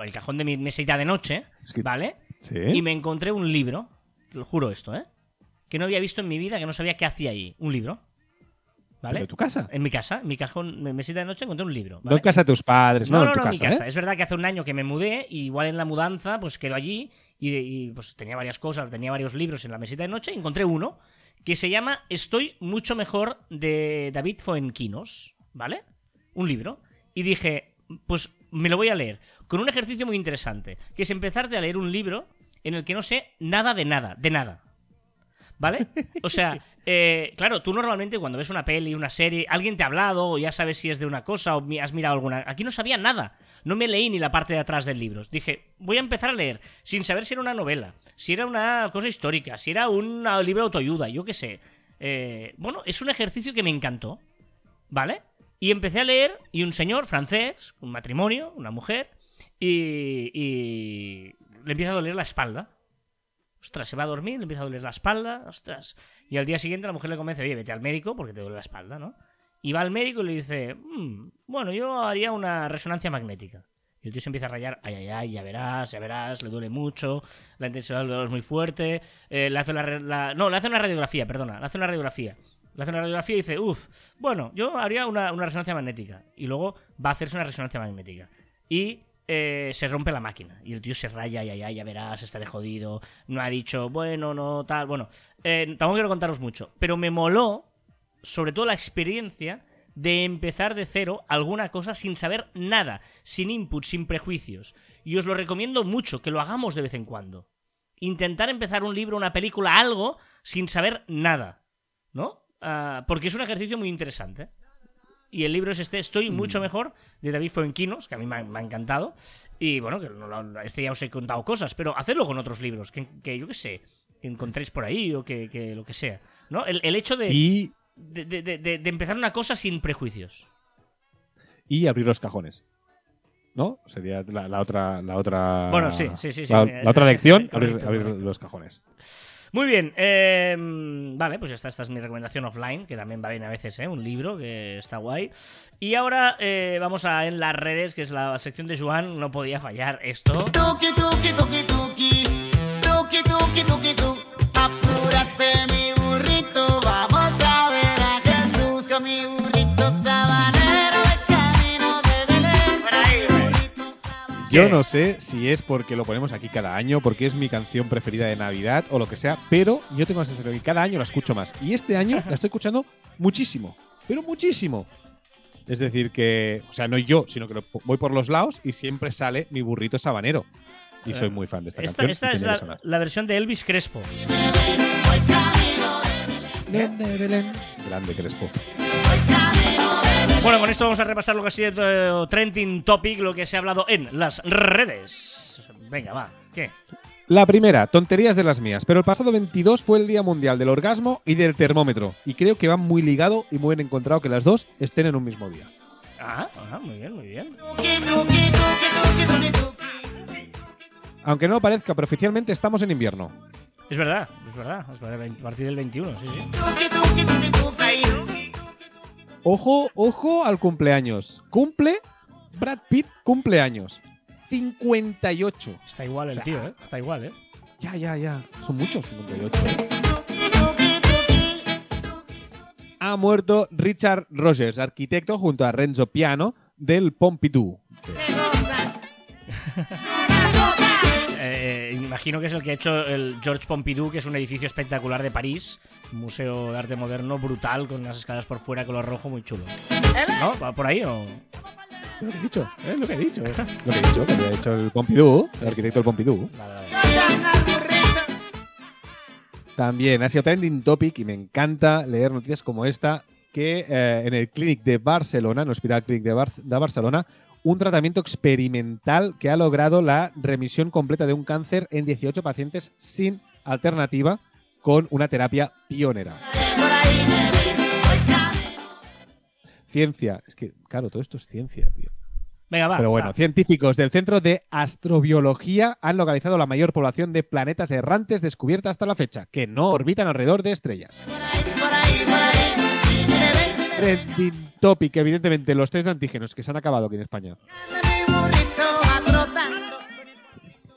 el cajón de mi mesita de noche, es que... ¿vale? ¿Sí? Y me encontré un libro, te lo juro esto, ¿eh? Que no había visto en mi vida, que no sabía qué hacía ahí. Un libro. ¿Vale? ¿En tu casa? En mi casa, en mi cajón, en mesita de noche encontré un libro. ¿Vale? No en casa de tus padres, no, no, no en tu no, casa. En mi casa. ¿Eh? Es verdad que hace un año que me mudé y igual en la mudanza pues quedó allí y, y pues tenía varias cosas, tenía varios libros en la mesita de noche y encontré uno que se llama Estoy mucho mejor de David Foenquinos, ¿vale? Un libro. Y dije, pues me lo voy a leer con un ejercicio muy interesante, que es empezarte a leer un libro en el que no sé nada de nada, de nada. ¿Vale? O sea, eh, claro, tú normalmente cuando ves una peli, una serie, alguien te ha hablado o ya sabes si es de una cosa o has mirado alguna... Aquí no sabía nada. No me leí ni la parte de atrás del libro. Dije, voy a empezar a leer sin saber si era una novela, si era una cosa histórica, si era un libro de autoayuda, yo qué sé. Eh, bueno, es un ejercicio que me encantó, ¿vale? Y empecé a leer y un señor francés, un matrimonio, una mujer, y, y le empieza a doler la espalda. Ostras, se va a dormir, le empieza a doler la espalda, ostras. Y al día siguiente la mujer le convence, oye, vete al médico porque te duele la espalda, ¿no? Y va al médico y le dice, mmm, bueno, yo haría una resonancia magnética. Y el tío se empieza a rayar, ay, ay, ay, ya verás, ya verás, le duele mucho, la intensidad del dolor es muy fuerte, eh, le hace la, la... No, le hace una radiografía, perdona, le hace una radiografía. Le hace una radiografía y dice, uff, bueno, yo haría una, una resonancia magnética. Y luego va a hacerse una resonancia magnética. Y... Eh, se rompe la máquina y el tío se raya y ya, ya verás, estaré jodido, no ha dicho, bueno, no, tal, bueno, eh, tampoco quiero contaros mucho, pero me moló sobre todo la experiencia de empezar de cero alguna cosa sin saber nada, sin input, sin prejuicios, y os lo recomiendo mucho, que lo hagamos de vez en cuando, intentar empezar un libro, una película, algo sin saber nada, ¿no? Uh, porque es un ejercicio muy interesante. Y el libro es este, Estoy mucho mejor, de David Foenquinos, que a mí me ha, me ha encantado. Y bueno, que este ya os he contado cosas, pero hacedlo con otros libros, que, que yo qué sé, que encontréis por ahí o que, que lo que sea, ¿no? El, el hecho de, y... de, de, de, de empezar una cosa sin prejuicios. Y abrir los cajones, ¿no? Sería la, la otra... la otra Bueno, sí, sí, sí. sí. La, la otra lección, correcto, abrir, correcto. abrir los cajones. Muy bien, eh, vale, pues ya está, esta es mi recomendación offline, que también va bien a veces, ¿eh? Un libro que está guay. Y ahora eh, vamos a en las redes, que es la sección de Joan, no podía fallar esto. Tuki, tuki, tuki, tuki, tuki, tuki, tuki, tuki, apúrate mi burrito, vamos a ver a Jesús con mi burrito sabanero de camino de Belén. Yo no sé si es porque lo ponemos aquí cada año, porque es mi canción preferida de Navidad o lo que sea, pero yo tengo la sensación que cada año la escucho más. Y este año la estoy escuchando muchísimo, pero muchísimo. Es decir que, o sea, no yo, sino que lo, voy por los lados y siempre sale mi burrito sabanero. Y soy muy fan de esta, esta canción. Esta es la, la versión de Elvis Crespo. Grande Crespo. Bueno, con esto vamos a repasar lo que ha sido uh, Trending Topic, lo que se ha hablado en las redes. Venga, va. ¿Qué? La primera, tonterías de las mías, pero el pasado veintidós fue el Día Mundial del Orgasmo y del Termómetro. Y creo que van muy ligado y muy bien encontrado que las dos estén en un mismo día. Ah, ah, muy bien, muy bien. Aunque no parezca, pero oficialmente estamos en invierno. Es verdad, es verdad. Es verdad, a partir del veintiuno, sí, sí. Ojo, ojo al cumpleaños. Cumple, Brad Pitt cumpleaños. cincuenta y ocho. Está igual el o sea, tío, ¿eh? Está igual, ¿eh? Ya, ya, ya. Son muchos cincuenta y ocho. Ha muerto Richard Rogers, arquitecto junto a Renzo Piano del Pompidou. Eh, imagino que es el que ha hecho el Georges Pompidou, que es un edificio espectacular de París, un museo de arte moderno brutal, con unas escalas por fuera, color rojo, muy chulo. ¿No? ¿Va por ahí o...? Lo que he dicho, ¿eh? Lo que he dicho. Lo que he dicho, que había hecho el Pompidou, el arquitecto del Pompidou. Vale, vale. También ha sido trending topic y me encanta leer noticias como esta. que eh, en el Clínic de Barcelona, en el Hospital Clínic de, Bar- de Barcelona, un tratamiento experimental que ha logrado la remisión completa de un cáncer en dieciocho pacientes sin alternativa con una terapia pionera. Ciencia. Es que, claro, todo esto es ciencia, tío. Venga, va. Pero bueno, va. Científicos del Centro de Astrobiología han localizado la mayor población de planetas errantes descubierta hasta la fecha, que no orbitan alrededor de estrellas. Trending topic, evidentemente, los test de antígenos que se han acabado aquí en España.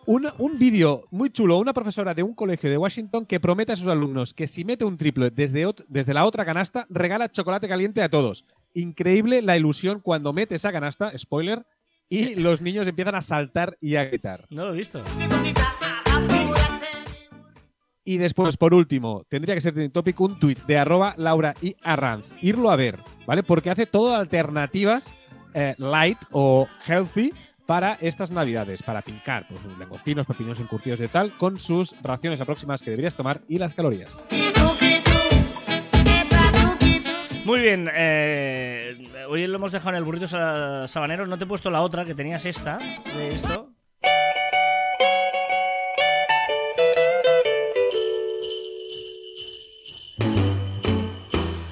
Un, un vídeo muy chulo, una profesora de un colegio de Washington que promete a sus alumnos que si mete un triple desde, ot- desde la otra canasta, regala chocolate caliente a todos. Increíble la ilusión cuando mete esa canasta, spoiler, y los niños empiezan a saltar y a gritar. No lo he visto. Y después, por último, tendría que ser de topic un tuit de arroba Laura y Arranz. Irlo a ver, ¿vale? Porque hace todo alternativas eh, light o healthy para estas navidades, para pincar pues, langostinos, pepinos encurtidos y tal, con sus raciones aproximadas que deberías tomar y las calorías. Muy bien, eh, hoy lo hemos dejado en el burrito sabanero. No te he puesto la otra, que tenías esta, de esto.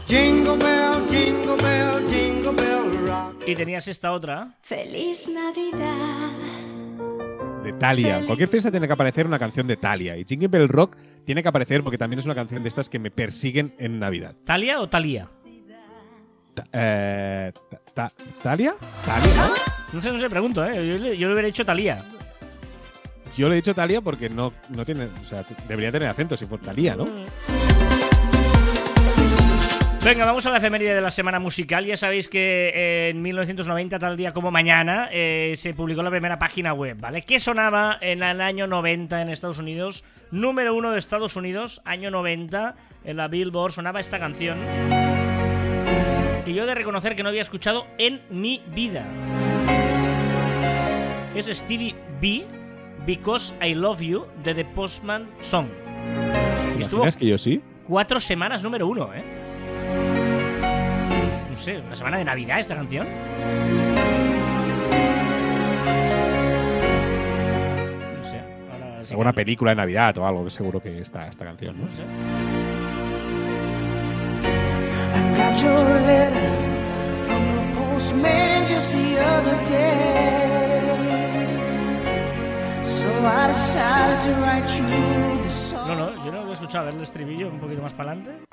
Jingle bell, jingle bell, jingle bell rock. Y tenías esta otra. Feliz Navidad. De Thalia. Cualquier fiesta tiene que aparecer una canción de Thalia. Y Jingle Bell Rock tiene que aparecer porque también es una canción de estas que me persiguen en Navidad. ¿Thalia o Thalía? Ta- eh, ta- ¿Thalia? ¿Thalia? No sé, no sé, pregunto, ¿eh? Yo, yo le hubiera dicho Thalia. Yo le he dicho Thalia porque no, no tiene. O sea, debería tener acento si fuera Thalia, ¿no? Venga, vamos a la efeméride de la semana musical. Ya sabéis que eh, en mil novecientos noventa, tal día como mañana, eh, se publicó la primera página web, ¿vale? Que sonaba en el año noventa en Estados Unidos. Número uno de Estados Unidos, año noventa, en la Billboard, sonaba esta canción. Que yo he de reconocer que no había escuchado en mi vida. Es Stevie B, Because I Love You, de The Postman Song. Y estuvo que yo sí? cuatro semanas número uno, ¿eh? No sé, una semana de Navidad esta canción. No sé. Ahora sí. Alguna película de Navidad o algo, seguro que está esta canción, ¿no? No sé. No, no, yo no lo he escuchado. A ver el estribillo un poquito más para adelante.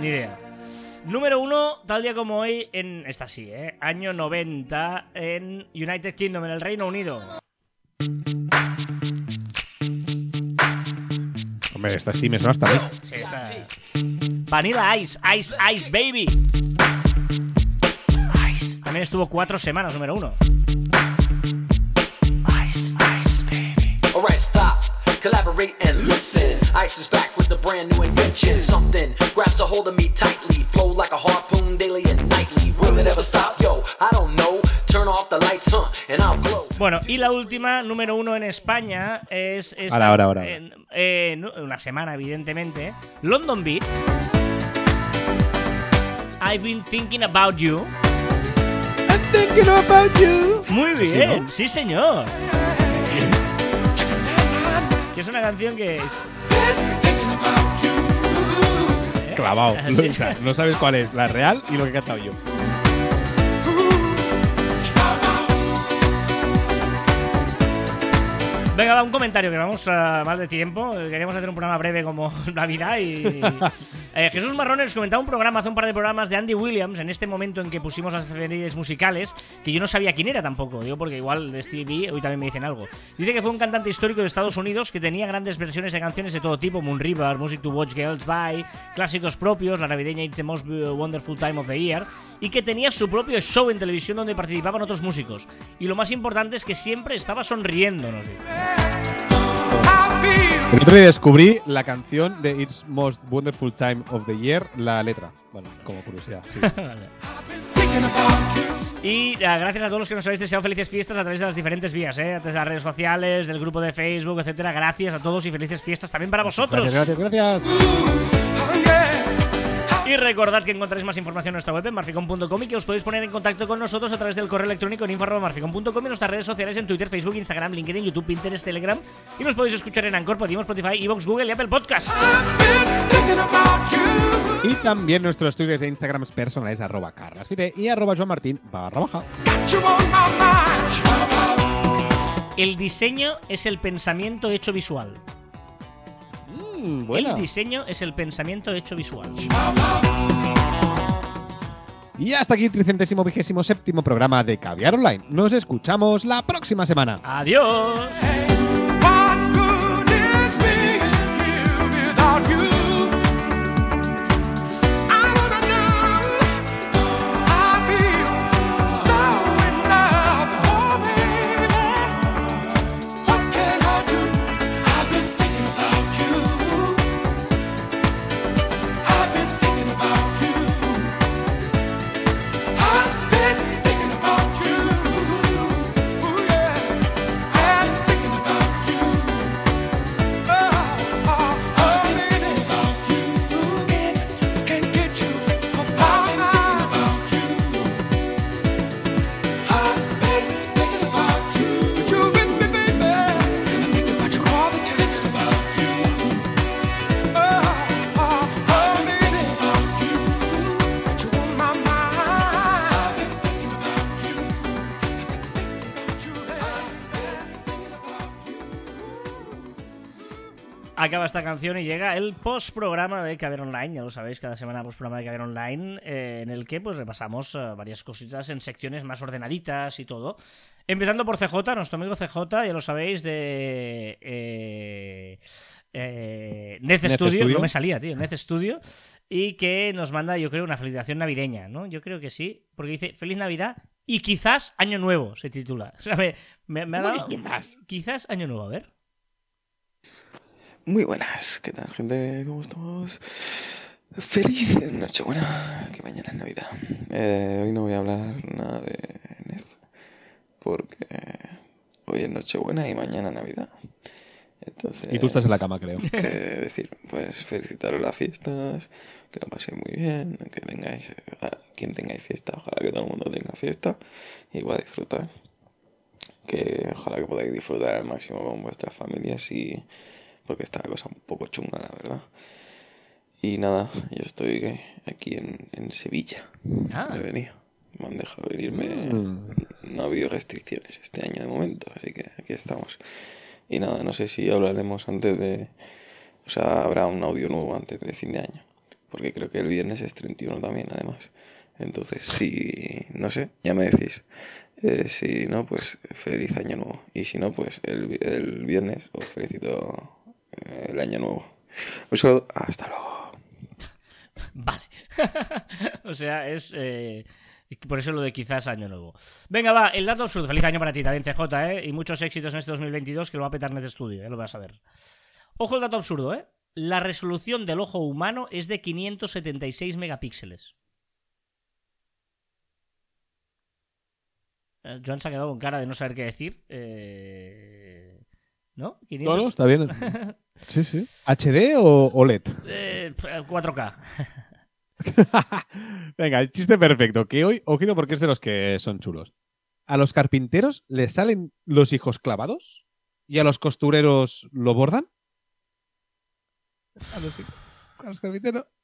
Ni idea. Número uno, tal día como hoy, en esta sí, ¿eh? Año noventa, en United Kingdom, en el Reino Unido. Hombre, esta sí me suena hasta, ¿eh? Sí, esta. Vanilla Ice, Ice, Ice, Baby. Ice. También estuvo cuatro semanas, número uno. Ice, Ice, Baby. All right, stop. Collaborate and listen. Ice is back with a brand new invention. Something grabs a hold of me tightly. Flow like a harpoon daily and nightly. Will it ever stop? Yo, I don't know. Turn off the lights, huh? And I'll glow. Bueno, y la última, número uno en España, es... es ahora, ahora, ahora. Eh, eh, una semana, evidentemente. London Beat. I've been thinking about you. I'm thinking about you. Muy bien, sí, señor. Que es una canción que... ¿Eh? Clavado. ¿Sí? O sea, no sabes cuál es la real y lo que he cantado yo. Venga, va, un comentario, que vamos a más de tiempo. Queríamos hacer un programa breve como Navidad y... eh, Jesús Marrones comentaba un programa hace un par de programas de Andy Williams, en este momento en que pusimos las efemérides musicales, que yo no sabía quién era tampoco, digo, porque igual de Stevie B hoy también me dicen algo. Dice que fue un cantante histórico de Estados Unidos que tenía grandes versiones de canciones de todo tipo, Moon River, Music to Watch Girls By, clásicos propios, la navideña It's the Most Wonderful Time of the Year, y que tenía su propio show en televisión donde participaban otros músicos. Y lo más importante es que siempre estaba sonriendo, nos dice. El otro día descubrí la canción de It's Most Wonderful Time of the Year, la letra. Bueno, como curiosidad. Sí. Y uh, gracias a todos los que nos habéis deseado felices fiestas a través de las diferentes vías, ¿eh? Desde las redes sociales, del grupo de Facebook, etcétera. Gracias a todos y felices fiestas también para vosotros. Gracias, gracias, gracias. Y recordad que encontráis más información en nuestra web en marficom punto com y que os podéis poner en contacto con nosotros a través del correo electrónico en info arroba marficom punto com y en nuestras redes sociales en Twitter, Facebook, Instagram, LinkedIn, YouTube, Pinterest, Telegram. Y nos podéis escuchar en Anchor, Podimo, Spotify, iVoox, Google y Apple Podcast. Y también nuestros estudios de Instagram personales, arroba Carlas y arroba Jean Martín barra baja. El diseño es el pensamiento hecho visual. Mm, bueno. El diseño es el pensamiento hecho visual. Y hasta aquí el tricentésimo vigésimo séptimo programa de Caviar Online. Nos escuchamos la próxima semana. ¡Adiós! Acaba esta canción y llega el postprograma de Caviar Online. Ya lo sabéis, cada semana postprograma de Caviar Online, eh, en el que pues repasamos eh, varias cositas en secciones más ordenaditas y todo. Empezando por C J, nuestro amigo C J, ya lo sabéis, de... Eh, eh, Nez Studio. Studio. No me salía, tío. Nez Studio. Y que nos manda, yo creo, una felicitación navideña, ¿no? Yo creo que sí. Porque dice, feliz Navidad y quizás Año Nuevo, se titula. O sea, me, me, me ha dado... Quizás. Quizás Año Nuevo, a ver. Muy buenas, ¿qué tal, gente? ¿Cómo estamos? Feliz Nochebuena, que mañana es Navidad. Eh, hoy no voy a hablar nada de Nez, porque hoy es Nochebuena y mañana Navidad. Entonces, y tú estás en la cama, creo. ¿Qué decir? Pues felicitaros las fiestas, que lo paséis muy bien, que tengáis, quien tengáis fiesta, ojalá que todo el mundo tenga fiesta y va a disfrutar. Que ojalá que podáis disfrutar al máximo con vuestras familias y... porque está la cosa un poco chunga, la verdad. Y nada, yo estoy aquí en, en Sevilla. Ah. He venido. Me han dejado venirme. No ha habido restricciones este año de momento, así que aquí estamos. Y nada, no sé si hablaremos antes de... O sea, habrá un audio nuevo antes de fin de año. Porque creo que el viernes es treinta y uno también, además. Entonces, si... No sé, ya me decís. Eh, si no, pues feliz año nuevo. Y si no, pues el, el viernes os felicito... el año nuevo. Un saludo. Hasta luego. Vale. O sea, es... Eh... Por eso lo de quizás año nuevo. Venga, va, el dato absurdo. Feliz año para ti también, C J, ¿eh? Y muchos éxitos en este dos mil veintidós que lo va a petar Nez Studio, ¿eh? Lo vas a ver. Ojo el dato absurdo, ¿eh? La resolución del ojo humano es de quinientos setenta y seis megapíxeles. Joan se ha quedado con cara de no saber qué decir. Eh... ¿No? quinientos... Todo está bien. Sí, sí. ¿H D o O L E D? Eh, cuatro K. Venga, el chiste perfecto. Que hoy, ojito porque es de los que son chulos. A los carpinteros les salen los hijos clavados y a los costureros lo bordan. A los, a los carpinteros